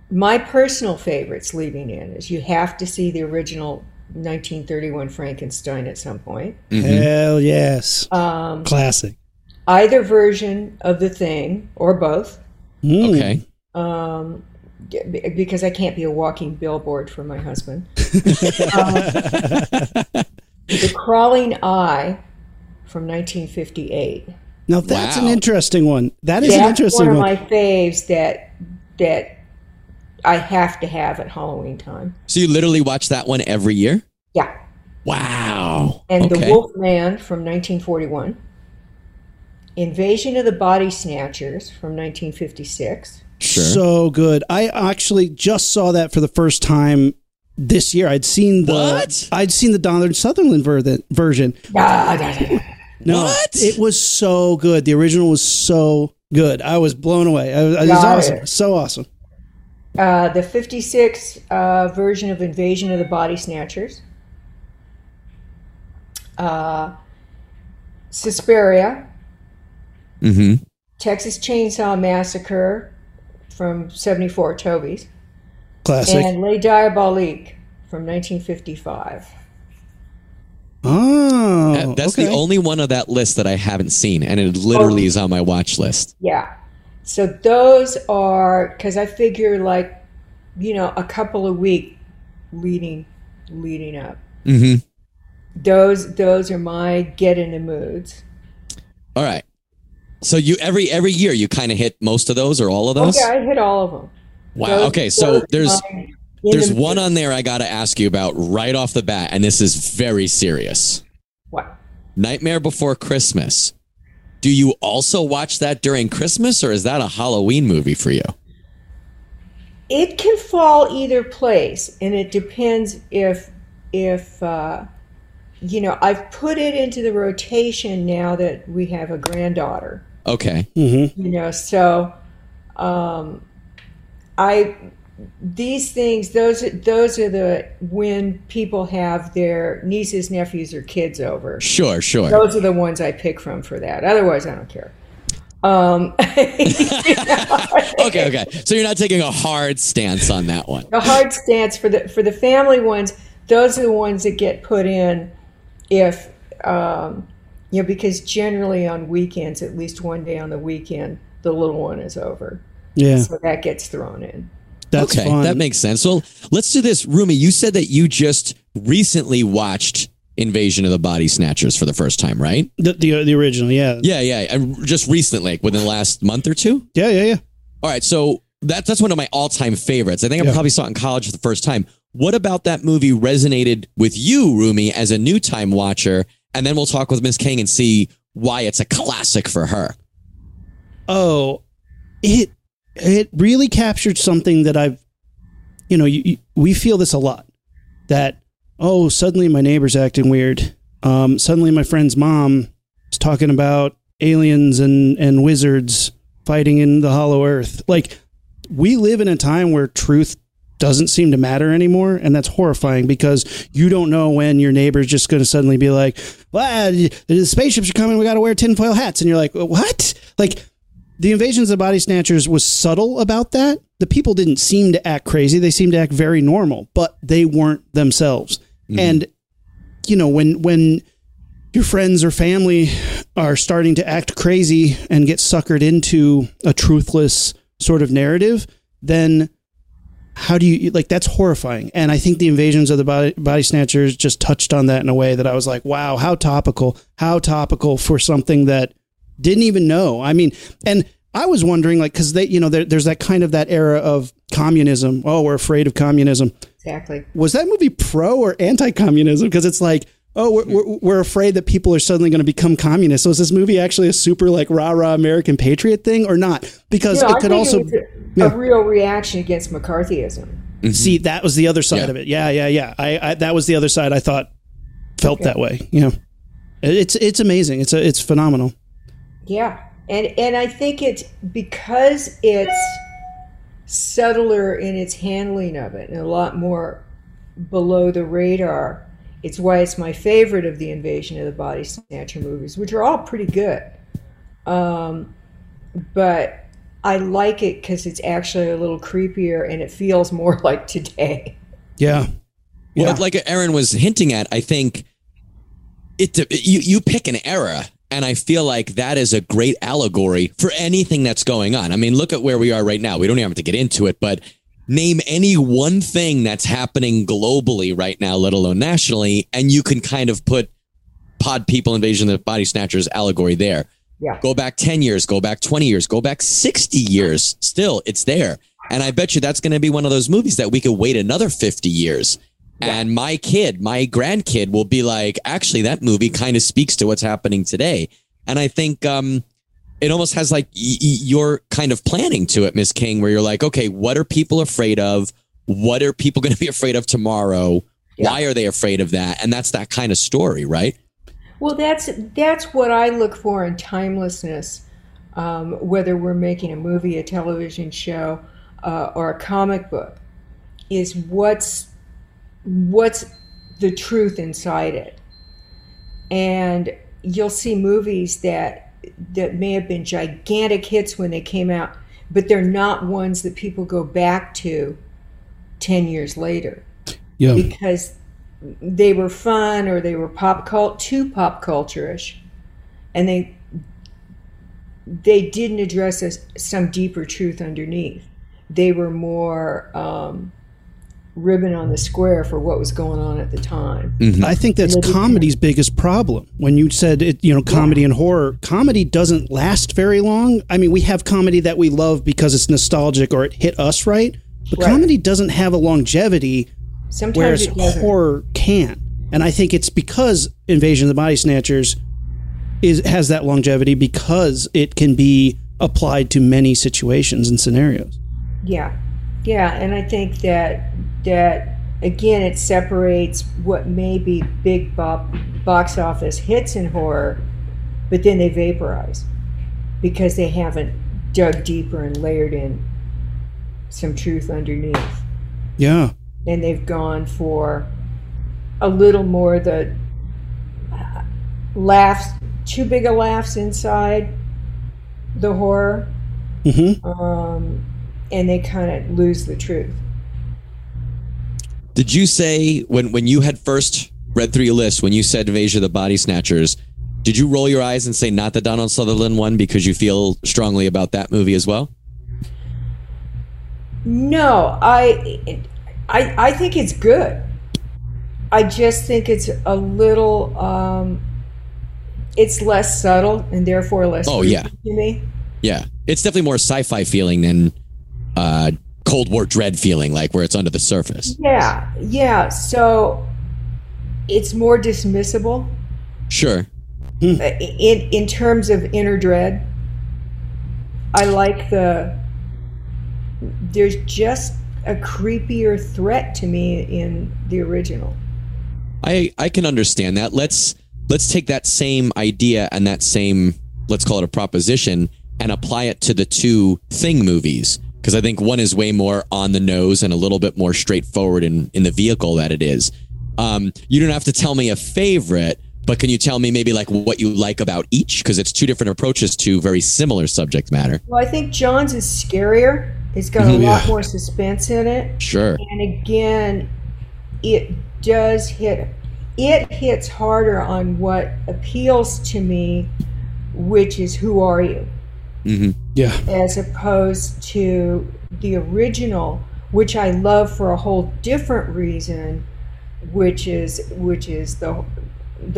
my personal favorites leaving in is you have to see the original 1931 Frankenstein at some point. Mm-hmm. Hell yes. Classic. Either version of The Thing or both. Mm. Okay. Because I can't be a walking billboard for my husband. The Crawling Eye from 1958. Now that's an interesting one. That is an interesting one. That's one of my faves that I have to have at Halloween time. So you literally watch that one every year? Yeah. Wow. And The Wolfman from 1941. Invasion of the Body Snatchers from 1956. Sure. So good. I actually just saw that for the first time this year. I'd seen the Donald Sutherland version. No, what? It was so good. The original was so good. I was blown away. It was awesome. So awesome. The 56 version of Invasion of the Body Snatchers. Suspiria. Mm-hmm. Texas Chainsaw Massacre from 1974, Toby's. Classic. And Les Diaboliques from 1955. Oh. That's the only one of that list that I haven't seen, and it literally is on my watch list. Yeah. So those are, because I figure, like, you know, a couple a week leading up. Mm-hmm. Those are my get in the moods. All right. So you every year you kind of hit most of those or all of those? Yeah, I hit all of them. Wow. Okay, so there's one on there I got to ask you about right off the bat, and this is very serious. What? Nightmare Before Christmas. Do you also watch that during Christmas, or is that a Halloween movie for you? It can fall either place, and it depends if you know, I've put it into the rotation now that we have a granddaughter. Okay. Mm-hmm. You know, so those are the when people have their nieces, nephews, or kids over. Sure. Those are the ones I pick from for that. Otherwise, I don't care. Okay. So you're not taking a hard stance on that one. A hard stance for the family ones. Those are the ones that get put in if you know, because generally on weekends, at least one day on the weekend, the little one is over. Yeah. So that gets thrown in. That's okay. Fun. That makes sense. Well, let's do this. Rumi, you said that you just recently watched Invasion of the Body Snatchers for the first time, right? The original, yeah. Yeah. And just recently, like within the last month or two? Yeah. All right. So that's one of my all-time favorites. I think I probably saw it in college for the first time. What about that movie resonated with you, Rumi, as a new time watcher? And then we'll talk with Miss King and see why it's a classic for her. Oh, it really captured something that I've, you know, we feel this a lot, that, oh, suddenly my neighbor's acting weird. Suddenly my friend's mom is talking about aliens and wizards fighting in the hollow earth. Like, we live in a time where truth doesn't seem to matter anymore. And that's horrifying, because you don't know when your neighbor's just going to suddenly be like, well, the spaceships are coming. We got to wear tinfoil hats. And you're like, what? Like, the Invasions of Body Snatchers was subtle about that. The people didn't seem to act crazy. They seemed to act very normal, but they weren't themselves. Mm-hmm. And, you know, when your friends or family are starting to act crazy and get suckered into a truthless sort of narrative, then how do you, like, that's horrifying. And I think the Invasions of the Body Snatchers just touched on that in a way that I was like, wow, how topical for something that didn't even know. I mean, and I was wondering, like, because they, you know, there's that kind of that era of communism. Oh, we're afraid of communism. Exactly. Was that movie pro or anti-communism? Because it's like, oh, we're afraid that people are suddenly going to become communists. So is this movie actually a super like rah-rah American patriot thing or not? Because it could also be a real reaction against McCarthyism. Mm-hmm. See, that was the other side of it. Yeah. I that was the other side I thought felt that way. You know, it's amazing. It's phenomenal. Yeah. And I think it's because it's subtler in its handling of it and a lot more below the radar. It's why it's my favorite of the Invasion of the Body Snatcher movies, which are all pretty good. But I like it because it's actually a little creepier and it feels more like today. Yeah. Well, like Aaron was hinting at, I think you pick an era. And I feel like that is a great allegory for anything that's going on. I mean, look at where we are right now. We don't even have to get into it, but name any one thing that's happening globally right now, let alone nationally, and you can kind of put Pod People, Invasion of the Body Snatchers allegory there. Yeah. Go back 10 years, go back 20 years, go back 60 years. Still, it's there. And I bet you that's going to be one of those movies that we could wait another 50 years. Yeah. And my kid, my grandkid will be like, actually, that movie kind of speaks to what's happening today. And I think it almost has like your kind of planning to it, Ms. King, where you're like, OK, what are people afraid of? What are people going to be afraid of tomorrow? Yeah. Why are they afraid of that? And that's that kind of story, right? Well, that's what I look for in timelessness, whether we're making a movie, a television show or a comic book, is what's the truth inside it. And you'll see movies that may have been gigantic hits when they came out, but they're not ones that people go back to 10 years later because they were fun or they were pop culture-ish, and they didn't address some deeper truth underneath. They were more ribbon on the square for what was going on at the time. Mm-hmm. I think that's comedy's biggest problem. When you said it, you know, comedy and horror, comedy doesn't last very long. I mean, we have comedy that we love because it's nostalgic or it hit us right, but comedy doesn't have a longevity. Sometimes whereas horror can. And I think it's because Invasion of the Body Snatchers has that longevity because it can be applied to many situations and scenarios. Yeah. Yeah, and I think that again, it separates what may be big box office hits in horror, but then they vaporize because they haven't dug deeper and layered in some truth underneath. Yeah. And they've gone for a little more the laughs, too big a laughs inside the horror. Mm-hmm. And they kind of lose the truth. Did you say, when you had first read through your list, when you said Invasion of the Body Snatchers, did you roll your eyes and say not the Donald Sutherland one because you feel strongly about that movie as well? No, I think it's good. I just think it's a little, it's less subtle and therefore less to me. Yeah, it's definitely more sci-fi feeling than Cold War Dread feeling, like where it's under the surface. Yeah. So it's more dismissible. Sure. In terms of inner dread, I like there's just a creepier threat to me in the original. I can understand that. Let's take that same idea and that same, let's call it a proposition, and apply it to the two Thing movies. Because I think one is way more on the nose and a little bit more straightforward in the vehicle that it is. You don't have to tell me a favorite, but can you tell me maybe like what you like about each? Because it's two different approaches to very similar subject matter. Well, I think John's is scarier. It's got a lot more suspense in it. Sure. And again, it hits harder on what appeals to me, which is who are you? Mm-hmm. Yeah. As opposed to the original, which I love for a whole different reason, which is the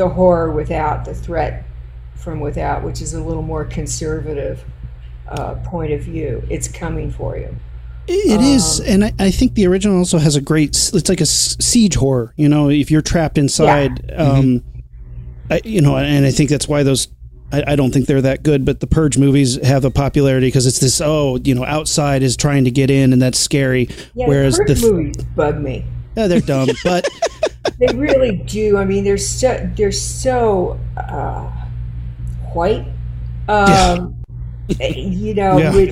horror without the threat from without, which is a little more conservative point of view. It's coming for you. It is, and I think the original also has a great, it's like a siege horror, you know, if you're trapped inside, yeah. You know, and I think that's why those, I don't think they're that good, but the Purge movies have a popularity because it's this, you know, outside is trying to get in and that's scary. Yeah, whereas the Purge movies bug me. Yeah, they're dumb, but... They really do. I mean, they're so white, you know, yeah.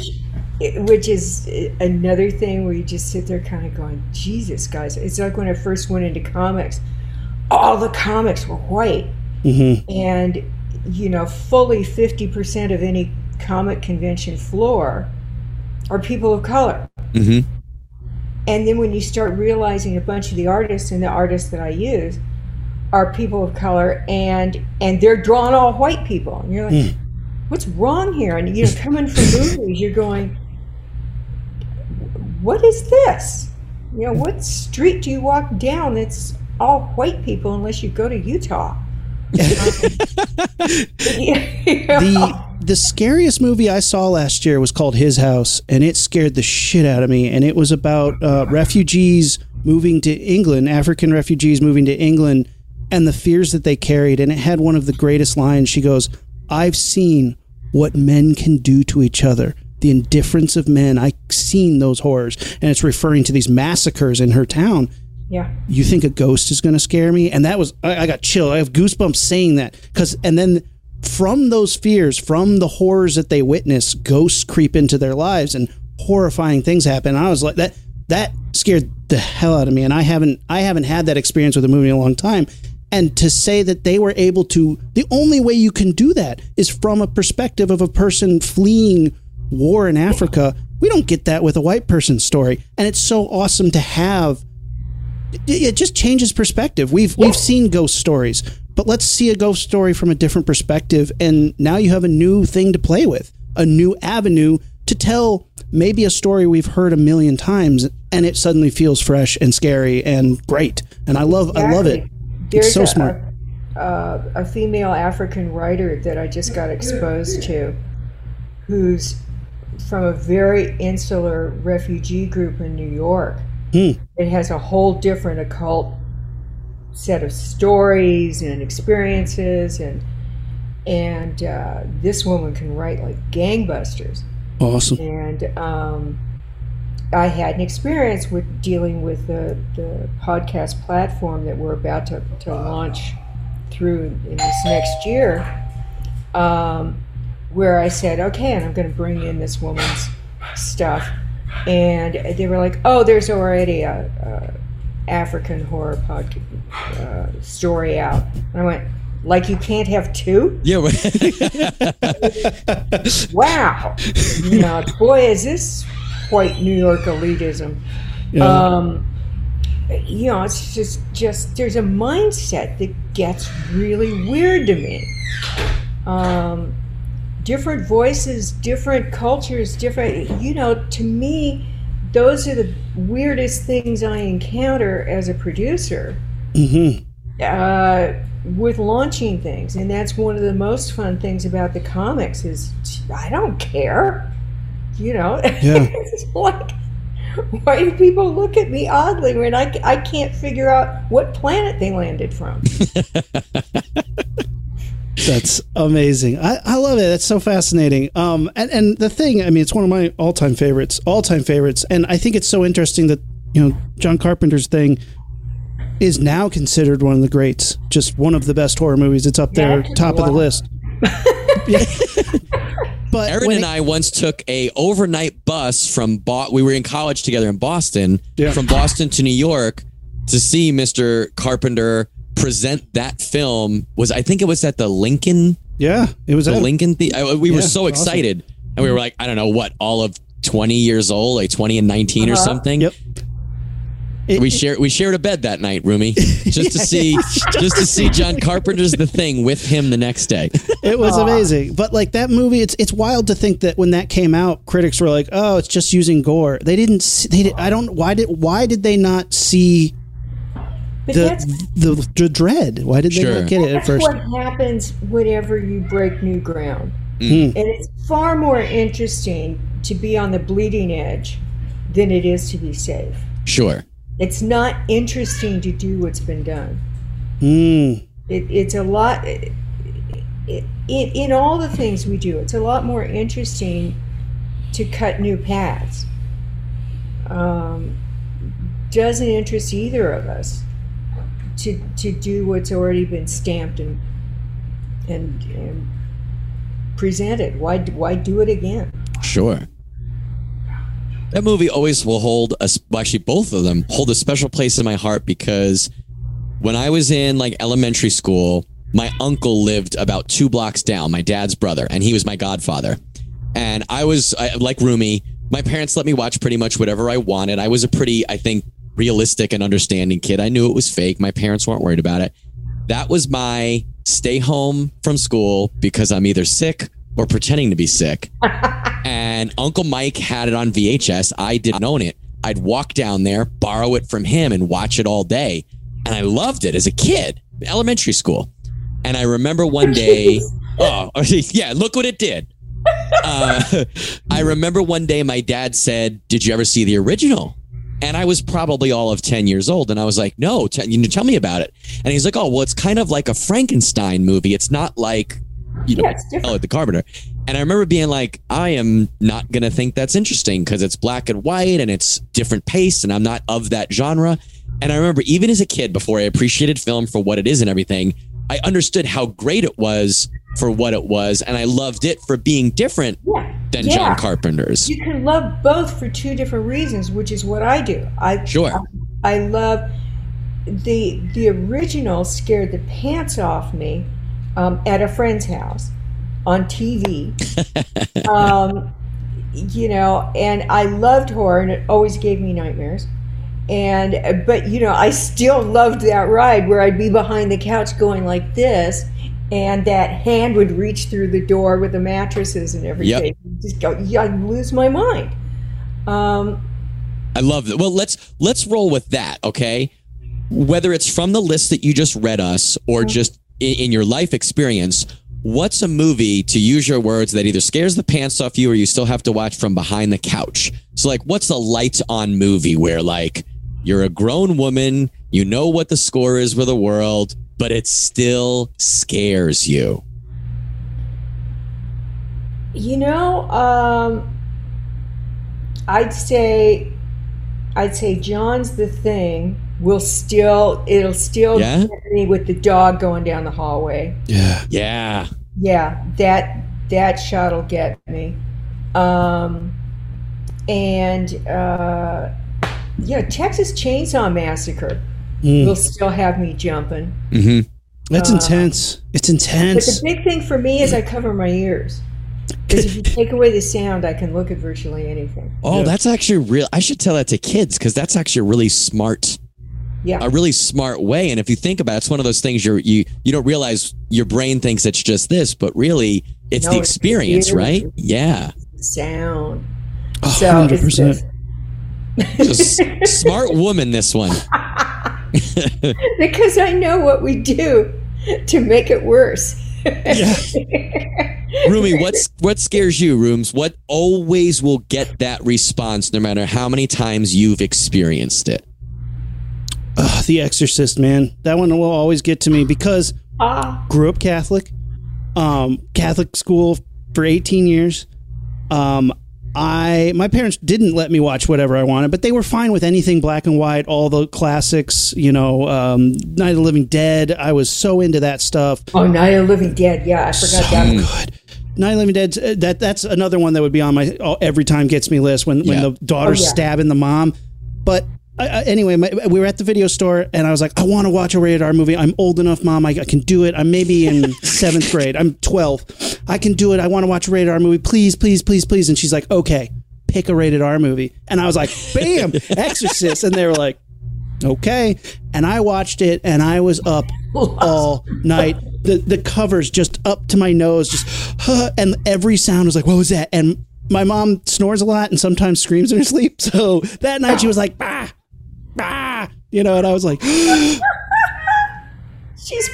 Which is another thing where you just sit there kind of going, Jesus, guys. It's like when I first went into comics, all the comics were white. Mm-hmm. And, you know, fully 50% of any comic convention floor are people of color. Mm-hmm. And then when you start realizing a bunch of the artists, and the artists that I use are people of color, and they're drawing all white people. And you're like, what's wrong here? And you're coming from movies, you're going, what is this? You know, what street do you walk down that's all white people unless you go to Utah? You know? The scariest movie I saw last year was called His House, and it scared the shit out of me. And it was about refugees moving to England, African refugees moving to England, and the fears that they carried. And it had one of the greatest lines. She goes, "I've seen what men can do to each other, the indifference of men. I've seen those horrors." And it's referring to these massacres in her town. Yeah. You think a ghost is going to scare me? And that was, I got chill. I have goosebumps saying that. And then from those fears, from the horrors that they witness, ghosts creep into their lives and horrifying things happen. And I was like, that scared the hell out of me. And I haven't had that experience with a movie in a long time. And to say that they were able to, the only way you can do that is from a perspective of a person fleeing war in Africa. We don't get that with a white person's story. And it's so awesome to have. It just changes perspective. We've seen ghost stories, but let's see a ghost story from a different perspective. And now you have a new thing to play with, a new avenue to tell maybe a story we've heard a million times, and it suddenly feels fresh and scary and great. And I love it. There's it's so smart. A female African writer that I just got exposed to, who's from a very insular refugee group in New York. It has a whole different occult set of stories and experiences, and this woman can write like gangbusters. Awesome. And I had an experience with dealing with the podcast platform that we're about to launch through in this next year, where I said, okay, and I'm going to bring in this woman's stuff. And they were like, oh, there's already a African horror story out. And I went, like, you can't have two? Yeah. Wow. You know, boy, is this white New York elitism. Yeah. You know, it's just there's a mindset that gets really weird to me. Different voices, different cultures, different, you know, to me, those are the weirdest things I encounter as a producer with launching things. And that's one of the most fun things about the comics is I don't care, you know. Yeah. It's like, why do people look at me oddly when I can't figure out what planet they landed from? That's amazing. I love it. That's so fascinating. And The Thing, I mean, it's one of my all-time favorites. And I think it's so interesting that, you know, John Carpenter's Thing is now considered one of the greats, just one of the best horror movies. It's up there, top of the list. But Erin and I once took a overnight bus from we were in college together in Boston, from Boston to New York to see Mr. Carpenter present that film. I think it was at the Lincoln. Yeah, it was the Lincoln. We were so excited, awesome. And we were like, I don't know what, all of 20 years old, like 20 and 19 or something. Yep. We shared a bed that night, Rumi, just to see John Carpenter's The Thing with him the next day. It was amazing. But like that movie, it's wild to think that when that came out, critics were like, "Oh, it's just using gore." Why did they not see? But the dread. Why did they not get it at first? That's what happens whenever you break new ground. Mm. And it's far more interesting to be on the bleeding edge than it is to be safe. Sure. It's not interesting to do what's been done. It's a lot. In all the things we do, it's a lot more interesting to cut new paths. Doesn't interest either of us to do what's already been stamped and presented. Why do it again? Sure. That movie always will hold us. Well, actually, both of them hold a special place in my heart, because when I was in like elementary school, my uncle lived about 2 blocks down, my dad's brother, and he was my godfather. And I was like Rumi. My parents let me watch pretty much whatever I wanted. I was a pretty, I think, realistic and understanding kid. I knew it was fake. My parents weren't worried about it. That was my stay home from school because I'm either sick or pretending to be sick. And Uncle Mike had it on VHS. I didn't own it. I'd walk down there, borrow it from him, and watch it all day. And I loved it as a kid, elementary school. And I remember one day, oh, yeah, look what it did. I remember one day my dad said, "Did you ever see the original?" And I was probably all of 10 years old. And I was like, "No, tell me about it." And he's like, "Oh, well, it's kind of like a Frankenstein movie. It's not like, Hell the Carpenter." And I remember being like, I am not going to think that's interesting because it's black and white and it's different pace and I'm not of that genre. And I remember even as a kid, before I appreciated film for what it is and everything, I understood how great it was for what it was, and I loved it for being different than John Carpenter's. You can love both for two different reasons, which is what I do. I love the original scared the pants off me at a friend's house on TV, and I loved horror, and it always gave me nightmares. But I still loved that ride where I'd be behind the couch going like this, and that hand would reach through the door with the mattresses and everything. Yep. Just go, I'd lose my mind. I love that. Well, let's roll with that, okay? Whether it's from the list that you just read us or just in your life experience, what's a movie, to use your words, that either scares the pants off you or you still have to watch from behind the couch? So, like, what's a lights on movie where, like, you're a grown woman, you know what the score is with the world, but it still scares you? I'd say John's The Thing will still get me with the dog going down the hallway. Yeah. That shot'll get me. Texas Chainsaw Massacre will still have me jumping. Mm-hmm. That's intense. It's intense. But the big thing for me is I cover my ears, because if you take away the sound, I can look at virtually anything. Oh, that's actually real. I should tell that to kids, because that's actually really smart. Yeah. A really smart way. And if you think about it, it's one of those things you don't realize your brain thinks it's just this, but really it's the experience, right? Yeah. Sound. Oh, so 100%. Just smart woman, this one. Because I know what we do to make it worse. Yeah. Rumi, what scares you, Rooms? What always will get that response no matter how many times you've experienced it? The Exorcist, man. That one will always get to me because grew up Catholic, Catholic school for 18 years. My parents didn't let me watch whatever I wanted, but they were fine with anything black and white, all the classics, Night of the Living Dead. I was so into that stuff. Oh, Night of the Living Dead. Yeah, I forgot so that. Good. Night of the Living Dead, that's another one that would be on my every time gets me list when the daughter's stabbing the mom. But we were at the video store, and I was like, I want to watch a rated R movie. I'm old enough, Mom. I can do it. I'm maybe in 7th grade. I'm 12. I can do it. I want to watch a rated R movie. Please, please, please, please. And she's like, okay, pick a rated R movie. And I was like, bam, Exorcist. And they were like, okay. And I watched it, and I was up all night. The covers just up to my nose, and every sound was like, what was that? And my mom snores a lot and sometimes screams in her sleep. So that night she was like, bah. Ah, and I was like, she's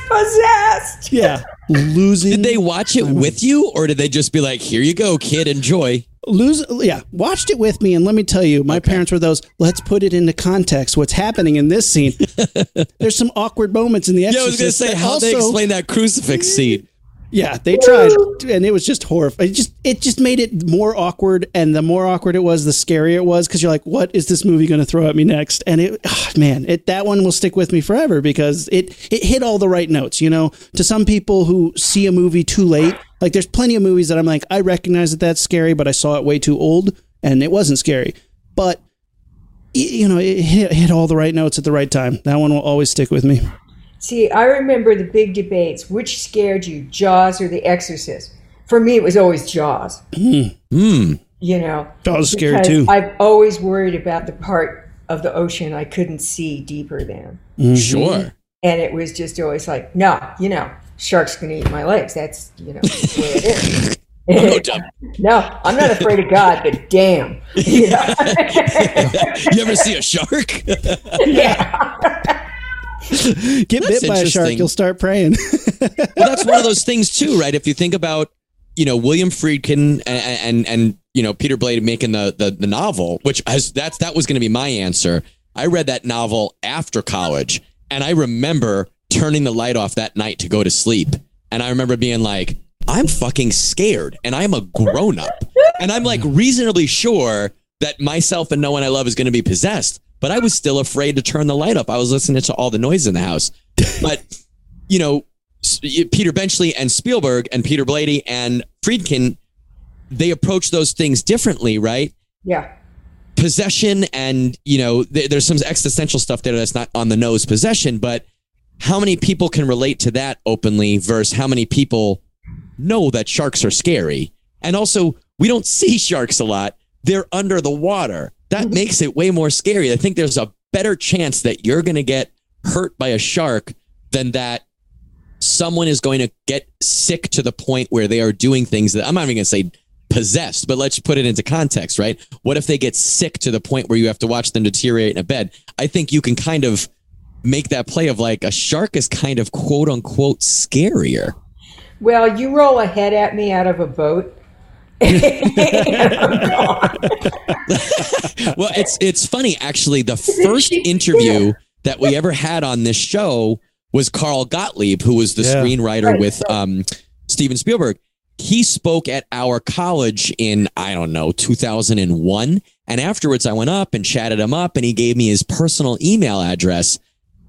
possessed. Yeah, losing. Did they watch it with you, or did they just be like, here you go, kid, enjoy? watched it with me, and let me tell you, my parents were those, let's put it into context, what's happening in this scene. There's some awkward moments in The Exorcist. Yeah, I was going to say, how'd they explain that crucifix scene? Yeah, they tried, and it was just horrifying. It just made it more awkward, and the more awkward it was, the scarier it was, because you're like, what is this movie going to throw at me next? And that one will stick with me forever, because it hit all the right notes, you know? To some people who see a movie too late, like, there's plenty of movies that I'm like, I recognize that that's scary, but I saw it way too old, and it wasn't scary. But, you know, it hit all the right notes at the right time. That one will always stick with me. See, I remember the big debates. Which scared you, Jaws or The Exorcist? For me, it was always Jaws. You know, Jaws scared too. I've always worried about the part of the ocean I couldn't see deeper than. Sure. And it was just always like, no, you know, shark's going to eat my legs. That's, you know, the way it is. No, I'm not afraid of God, but damn. You know? You ever see a shark? Yeah. Get bit by a shark, you'll start praying. Well, that's one of those things too, right? If you think about, you know, William Friedkin and you know, Peter Blade making the novel, which that was going to be my answer. I read that novel after college, and I remember turning the light off that night to go to sleep, and I remember being like, I'm fucking scared, and I'm a grown up, and I'm like reasonably sure that myself and no one I love is going to be possessed. But I was still afraid to turn the light up. I was listening to all the noise in the house. But, you know, Peter Benchley and Spielberg and Peter Blatty and Friedkin, they approach those things differently, right? Yeah. Possession and, you know, there's some existential stuff there that's not on the nose possession. But how many people can relate to that openly versus how many people know that sharks are scary? And also, we don't see sharks a lot. They're under the water. That makes it way more scary. I think there's a better chance that you're going to get hurt by a shark than that someone is going to get sick to the point where they are doing things that I'm not even going to say possessed, but let's put it into context, right? What if they get sick to the point where you have to watch them deteriorate in a bed? I think you can kind of make that play of like a shark is kind of quote unquote scarier. Well, you roll a head at me out of a boat. Well, it's funny, actually, the first interview that we ever had on this show was Carl Gottlieb, who was the screenwriter with Steven Spielberg. He spoke at our college in, I don't know, 2001. And afterwards, I went up and chatted him up, and he gave me his personal email address.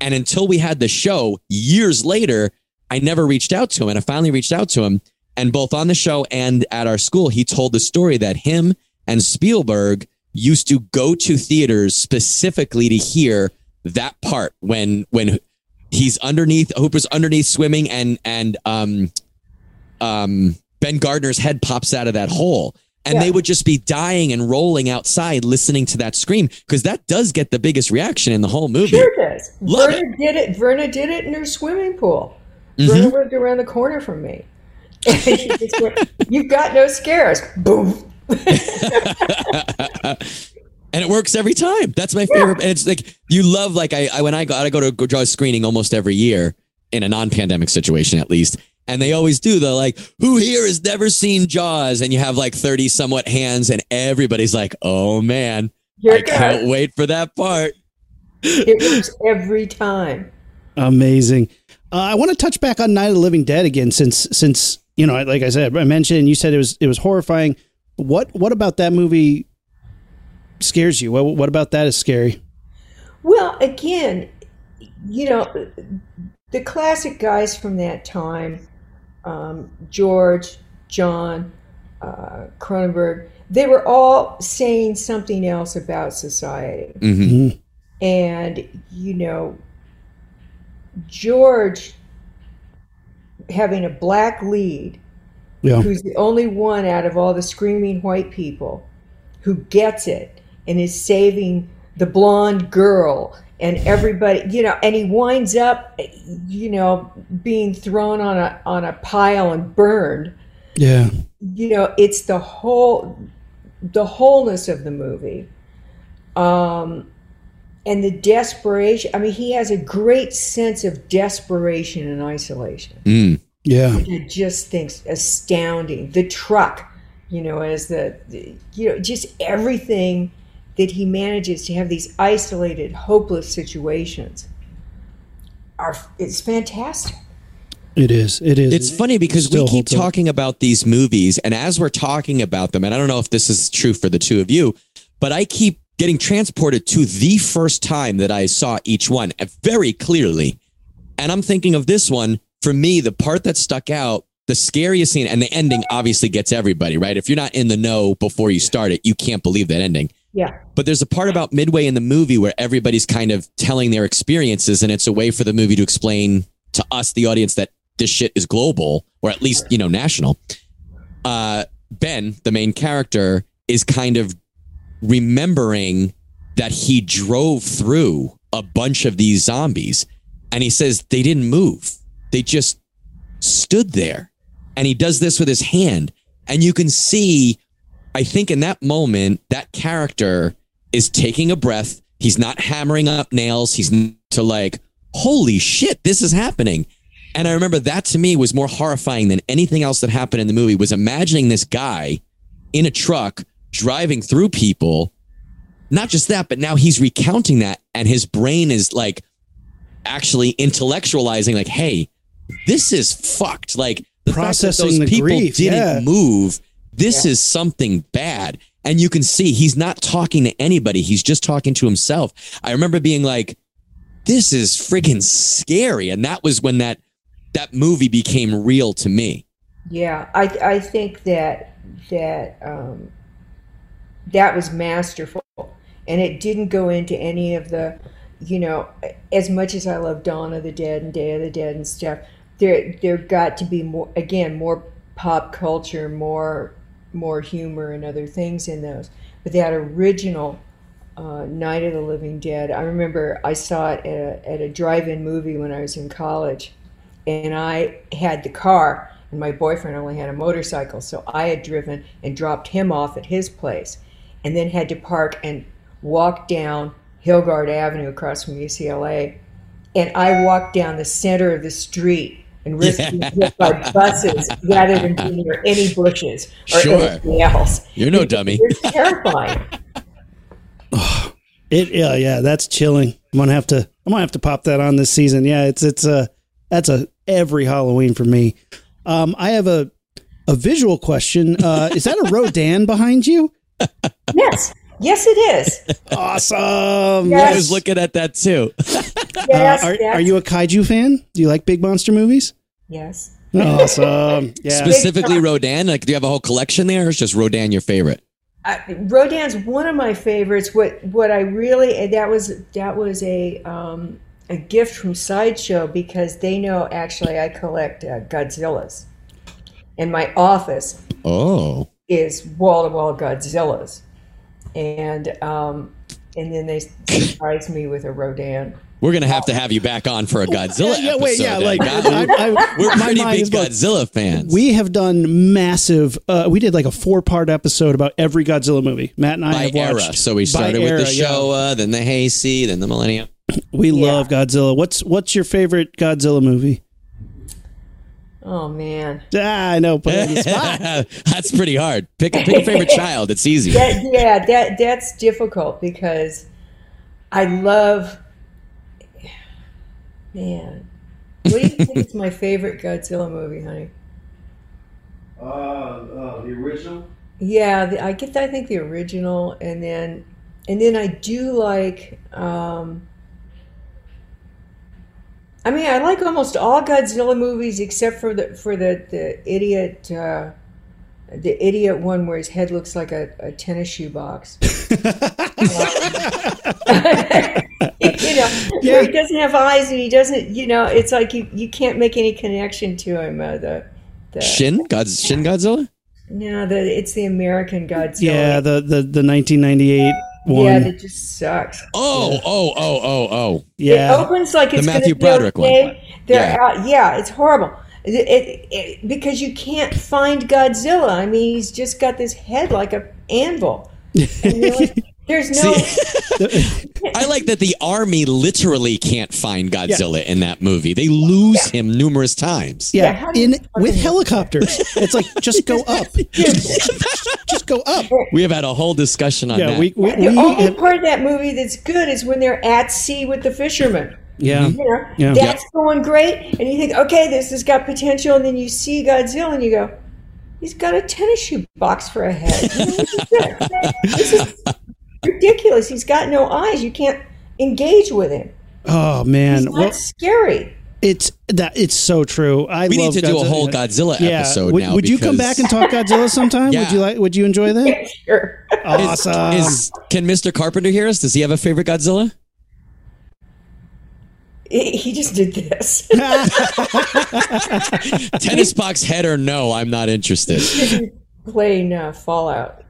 And until we had the show years later, I never reached out to him. And I finally reached out to him. And both on the show and at our school, he told the story that him and Spielberg used to go to theaters specifically to hear that part when he's underneath, Hooper's underneath swimming and Ben Gardner's head pops out of that hole. And they would just be dying and rolling outside listening to that scream, because that does get the biggest reaction in the whole movie. Sure does. Verna did it in her swimming pool. Mm-hmm. Verna lived around the corner from me. You've got no scares. Boom. And it works every time. That's my favorite. And it's like, you love, like I go to Jaws screening almost every year in a non-pandemic situation, at least. And they always do the like, who here has never seen Jaws? And you have like 30 somewhat hands and everybody's like, oh man, I can't wait for that part. It works every time. Amazing. I want to touch back on Night of the Living Dead again, since you know, like I said, I mentioned, you said it was horrifying. What about that movie scares you? What about that is scary? Well, again, you know, the classic guys from that time, George, John, Cronenberg, they were all saying something else about society. Mm-hmm. And, you know, George having a black lead, who's the only one out of all the screaming white people who gets it and is saving the blonde girl and everybody, you know, and he winds up, you know, being thrown on a pile and burned. Yeah. You know, it's the wholeness of the movie. And the desperation, I mean, he has a great sense of desperation and isolation. Yeah. Which I just think astounding. The truck, you know, as the, you know, just everything that he manages to have these isolated, hopeless situations are, it's fantastic. It is. It is. It's funny because we keep talking about these movies, and as we're talking about them, and I don't know if this is true for the two of you, but I keep getting transported to the first time that I saw each one very clearly. And I'm thinking of this one. For me, the part that stuck out, the scariest scene, and the ending obviously gets everybody, right? If you're not in the know before you start it, you can't believe that ending. Yeah. But there's a part about midway in the movie where everybody's kind of telling their experiences, and it's a way for the movie to explain to us, the audience, that this shit is global, or at least, you know, national. Ben, the main character, is kind of remembering that he drove through a bunch of these zombies, and he says they didn't move. They just stood there. And he does this with his hand. And you can see, I think in that moment, that character is taking a breath. He's not hammering up nails. He's to like, holy shit, this is happening. And I remember that to me was more horrifying than anything else that happened in the movie, was imagining this guy in a truck driving through people. Not just that, but now he's recounting that, and his brain is like actually intellectualizing, like, hey, this is fucked. Like, the processing fact that those people grief, didn't move. This is something bad. And you can see he's not talking to anybody. He's just talking to himself. I remember being like, this is freaking scary. And that was when that movie became real to me. Yeah, I think that was masterful. And it didn't go into any of the, you know, as much as I love Dawn of the Dead and Day of the Dead and stuff, there got to be more, again, more pop culture, more humor and other things in those. But that original Night of the Living Dead, I remember I saw it at a drive-in movie when I was in college, and I had the car, and my boyfriend only had a motorcycle, so I had driven and dropped him off at his place, and then had to park and walk down Hilgard Avenue across from UCLA, and I walked down the center of the street and risked being hit by buses rather than being near any bushes or anything else. You're no dummy. It's terrifying. That's chilling. I'm gonna have to pop that on this season. Yeah, it's that's a every Halloween for me. I have a visual question. Is that a Rodan behind you? Yes. Yes, it is. Awesome. Yes. I was looking at that too. Yes, are you a kaiju fan? Do you like big monster movies? Yes. Awesome. Yeah. Specifically Rodan? Like, do you have a whole collection there, or is just Rodan your favorite? Rodan's one of my favorites. What I really, that was a gift from Sideshow, because they know actually I collect Godzillas. And my office is wall-to-wall Godzillas. And then they surprised me with a Rodan. We're gonna have to have you back on for a Godzilla episode. Like we're pretty big Godzilla fans. We have done massive. We did like a 4-part episode about every Godzilla movie. Matt and I have watched. So we started with the Showa, then the Heisei, then the Millennium. We love Godzilla. What's your favorite Godzilla movie? Oh man! I know, put it on the spot. That's pretty hard. Pick a favorite child. It's easy. That's difficult, because I love. Man, what do you think is my favorite Godzilla movie, honey? The original. Yeah, I think the original, and then I do like. I mean, I like almost all Godzilla movies except for the idiot one where his head looks like a tennis shoe box. Where he doesn't have eyes and he doesn't. You know, it's like you can't make any connection to him. Shin Godzilla. No, it's the American Godzilla. Yeah, the 1998. One. Yeah, that just sucks. Oh. Yeah. It opens like it's the Matthew Broderick one. It's horrible. It because you can't find Godzilla. I mean, he's just got this head like an anvil. And you're like, There's no. I like that the army literally can't find Godzilla in that movie. They lose him numerous times. Yeah, with helicopters. It's like, just go up. Just go up. We have had a whole discussion on that. The only part of that movie that's good is when they're at sea with the fishermen. Yeah. You know, that's going great. And you think, okay, this has got potential. And then you see Godzilla and you go, he's got a tennis shoe box for a head. This is ridiculous. He's got no eyes. You can't engage with him. Oh, man. He's not scary. It's so true. We need to do a whole Godzilla episode now. Would you come back and talk Godzilla sometime? Yeah. Would you enjoy that? Yeah, sure. Awesome. Can Mr. Carpenter hear us? Does he have a favorite Godzilla? He just did this. Tennis box head or no, I'm not interested. He didn't play enough Fallout.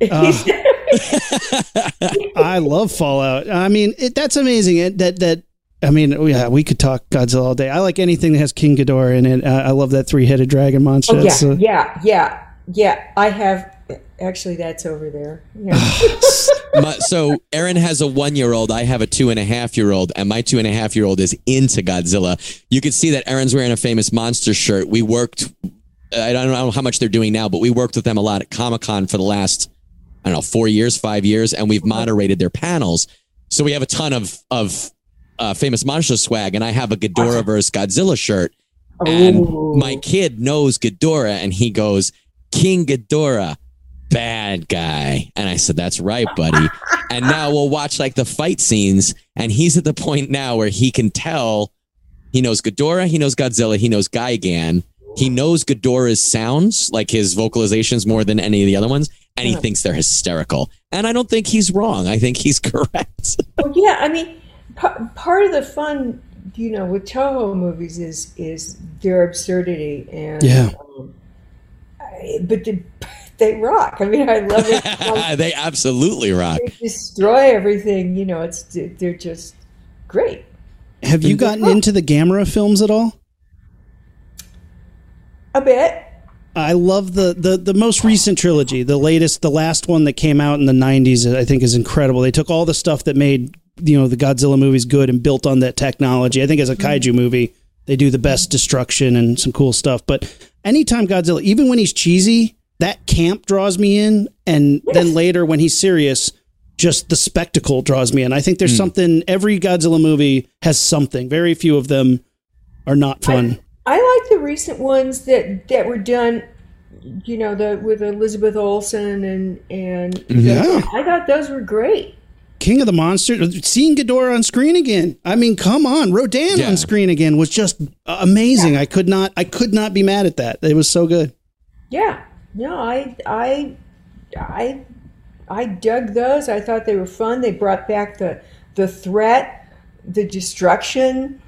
I love Fallout. I mean, that's amazing. We could talk Godzilla all day. I like anything that has King Ghidorah in it. I love that three-headed dragon monster. Oh, yeah. I have. Actually, that's over there. Yeah. So Aaron has a 1-year-old. I have a 2.5-year-old, and my 2.5-year-old is into Godzilla. You can see that Aaron's wearing a famous monster shirt. We worked. I don't know how much they're doing now, but we worked with them a lot at Comic-Con for the last, 4 years, 5 years, and we've moderated their panels. So we have a ton of famous monster swag, and I have a Ghidorah versus Godzilla shirt. And my kid knows Ghidorah, and he goes, King Ghidorah, bad guy. And I said, that's right, buddy. And now we'll watch the fight scenes, and he's at the point now where he can tell. He knows Ghidorah, he knows Godzilla, he knows Gigan, he knows Ghidorah's sounds, like his vocalizations, more than any of the other ones, and he thinks they're hysterical. And I don't think he's wrong. I think he's correct. Well, part of the fun, with Toho movies is their absurdity, and they rock. I mean, I love it. They absolutely rock. They destroy everything. They're just great. Have you gotten into the Gamera films at all? A bit. I love the most recent trilogy. The last one that came out in the 90s, I think, is incredible. They took all the stuff that made the Godzilla movies good and built on that technology. I think as a kaiju movie, they do the best destruction and some cool stuff. But anytime Godzilla, even when he's cheesy, that camp draws me in, and then later when he's serious, just the spectacle draws me in. I think there's something. Every Godzilla movie has something. Very few of them are not fun. I like the recent ones that were done, with Elizabeth Olsen and I thought those were great. King of the Monsters, seeing Ghidorah on screen again. I mean, come on, Rodan on screen again was just amazing. Yeah. I could not be mad at that. It was so good. Yeah. No, I dug those. I thought they were fun. They brought back the threat, the destruction,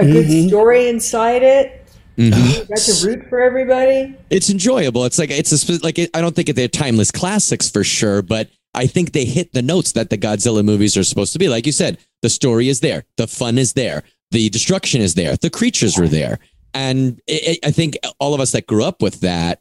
a good story inside it. You got to root for everybody. It's enjoyable. It's I don't think they're timeless classics for sure, but I think they hit the notes that the Godzilla movies are supposed to be. Like you said, the story is there, the fun is there, the destruction is there, the creatures are there, and I think all of us that grew up with that.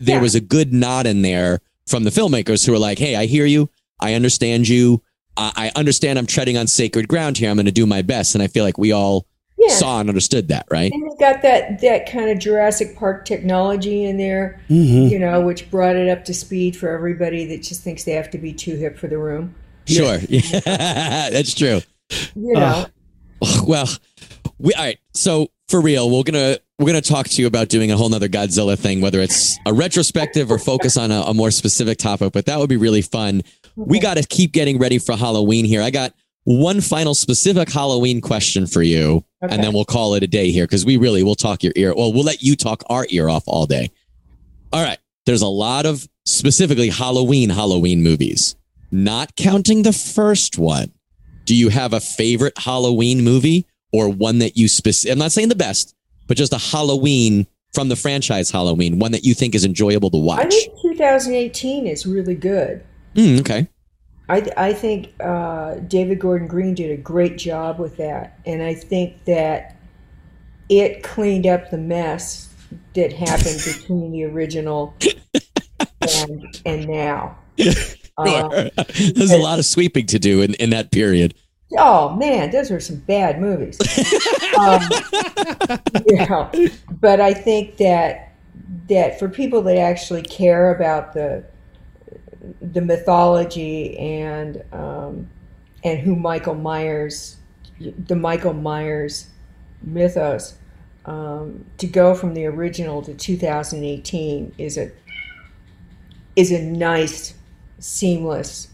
There was a good nod in there from the filmmakers who were like, hey, I hear you. I understand you. I understand I'm treading on sacred ground here. I'm going to do my best. And I feel like we all saw and understood that, right? And we've got that kind of Jurassic Park technology in there, which brought it up to speed for everybody that just thinks they have to be too hip for the room. Sure. Yeah. That's true. Well, all right. So for real, we're gonna talk to you about doing a whole nother Godzilla thing, whether it's a retrospective or focus on a more specific topic, but that would be really fun. We got to keep getting ready for Halloween here. I got one final specific Halloween question for you, and then we'll call it a day here because we'll talk your ear. Well, we'll let you talk our ear off all day. All right. There's a lot of specifically Halloween movies, not counting the first one. Do you have a favorite Halloween movie or one that you I'm not saying the best, but just a Halloween from the franchise Halloween, one that you think is enjoyable to watch? I think 2018 is really good. Okay. I think David Gordon Green did a great job with that. And I think that it cleaned up the mess that happened between the original and now. There's a lot of sweeping to do in that period. Oh man, those are some bad movies. But I think that for people that actually care about the mythology and who Michael Myers, the Michael Myers mythos, to go from the original to 2018 is a nice, seamless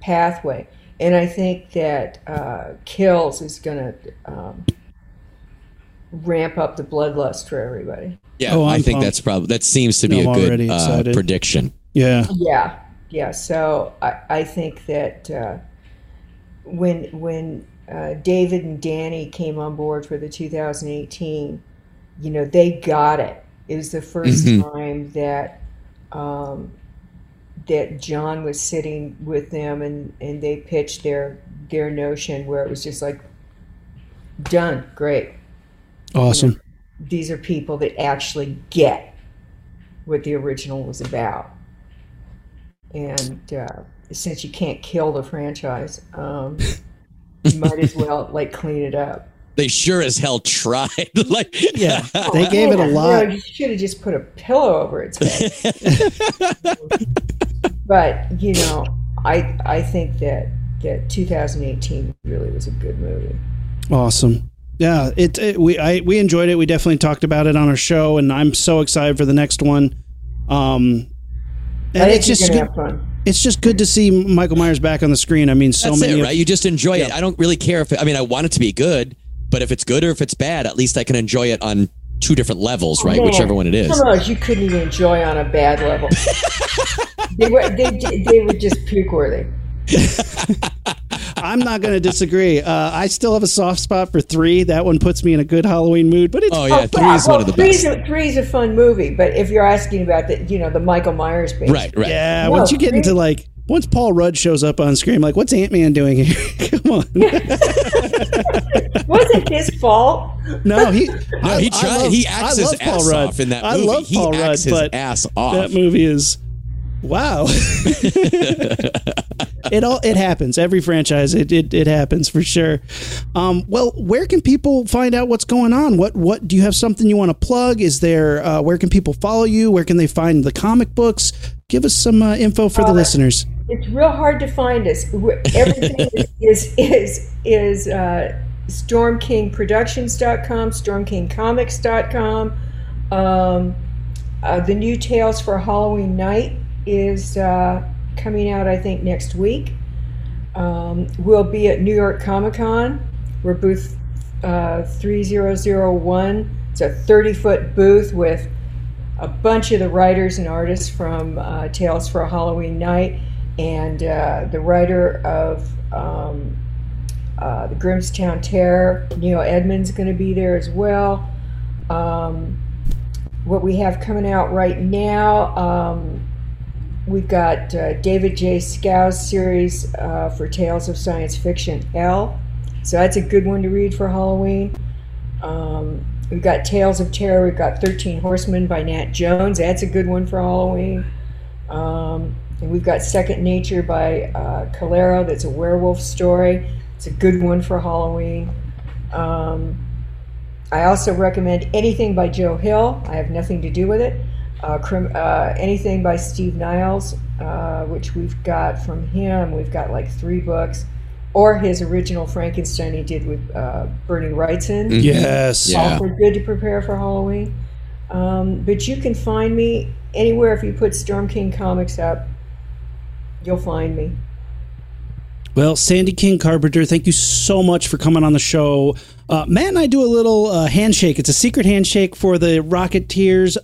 pathway. And I think that Kills is going to ramp up the bloodlust for everybody. Yeah, I think that's probably, that seems to be a good prediction. Yeah. Yeah. Yeah. So I think that when David and Danny came on board for the 2018, they got it. It was the first time that that John was sitting with them and they pitched their notion where it was just like, done, great. Awesome. These are people that actually get what the original was about. And since you can't kill the franchise, you might as well like clean it up. They sure as hell tried. Like, yeah, they gave it a lot. You should have just put a pillow over its head. But I think that 2018 really was a good movie. Awesome. Yeah, we enjoyed it. We definitely talked about it on our show, and I'm so excited for the next one. And it's just good. It's just good to see Michael Myers back on the screen. I mean, right? You just enjoy it. I don't really care I want it to be good, but if it's good or if it's bad, at least I can enjoy it on two different levels, right? Man. Whichever one it is. Come on, you couldn't even enjoy on a bad level. They were just puke-worthy. I'm not going to disagree. I still have a soft spot for 3. That one puts me in a good Halloween mood. But it's 3 is one of the best. 3 is a fun movie, but if you're asking about the Michael Myers base, right? Yeah, once you get into once Paul Rudd shows up on screen, like, what's Ant-Man doing here? Come on. Wasn't his fault? No, he tried. He acts his ass off in that movie. I love Paul Rudd, but that movie is. Wow. It happens. Every franchise, it happens for sure. Well, where can people find out what's going on? What do you have something you want to plug? Is there where can people follow you? Where can they find the comic books? Give us some info for the listeners. It's real hard to find us. Everything is stormkingproductions.com, stormkingcomics.com. The new Tales for Halloween Night is coming out, I think, next week. We'll be at New York Comic Con. We're booth 3001. It's a 30-foot booth with a bunch of the writers and artists from Tales for Halloween Night, and the writer of the Grimmstown Terror, Neil Edmonds, going to be there as well. What we have coming out right now, we've got David J. Scow's series for Tales of Science Fiction, Hell. So that's a good one to read for Halloween. We've got Tales of Terror. We've got 13 Horsemen by Nat Jones. That's a good one for Halloween. And we've got Second Nature by Calero. That's a werewolf story. It's a good one for Halloween. I also recommend anything by Joe Hill. I have nothing to do with it. Anything by Steve Niles, which we've got from him. We've got like 3 books, or his original Frankenstein he did with Bernie Wrightson. Yes. All for good to prepare for Halloween. But you can find me anywhere. If you put Storm King Comics up, you'll find me. Well, Sandy King Carpenter, thank you so much for coming on the show. Matt and I do a little handshake. It's a secret handshake for the Rocketeers.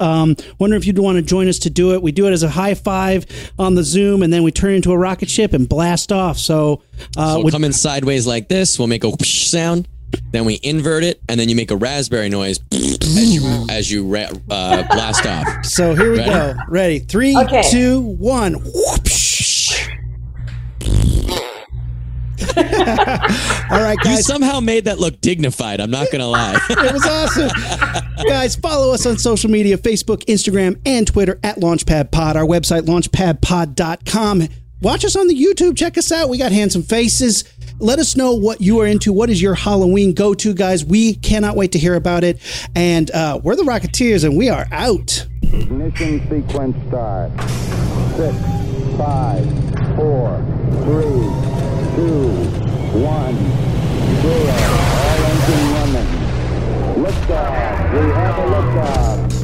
Wonder if you'd want to join us to do it. We do it as a high five on the Zoom, and then we turn into a rocket ship and blast off. So we'll come in sideways like this. We'll make a whoosh sound. Then we invert it, and then you make a raspberry noise as you blast off. So here we go. Ready? 3, 2, 1. Whoosh. All right, guys. You somehow made that look dignified. I'm not going to lie. It was awesome. Guys, follow us on social media, Facebook, Instagram, and Twitter at Launchpad Pod. Our website, launchpadpod.com. Watch us on the YouTube. Check us out. We got handsome faces. Let us know what you are into. What is your Halloween go-to, guys? We cannot wait to hear about it. And we're the Rocketeers, and we are out. Ignition sequence start. 6, 5, 4, 3, 2, 1, 0. All engine running. Liftoff. We have a liftoff.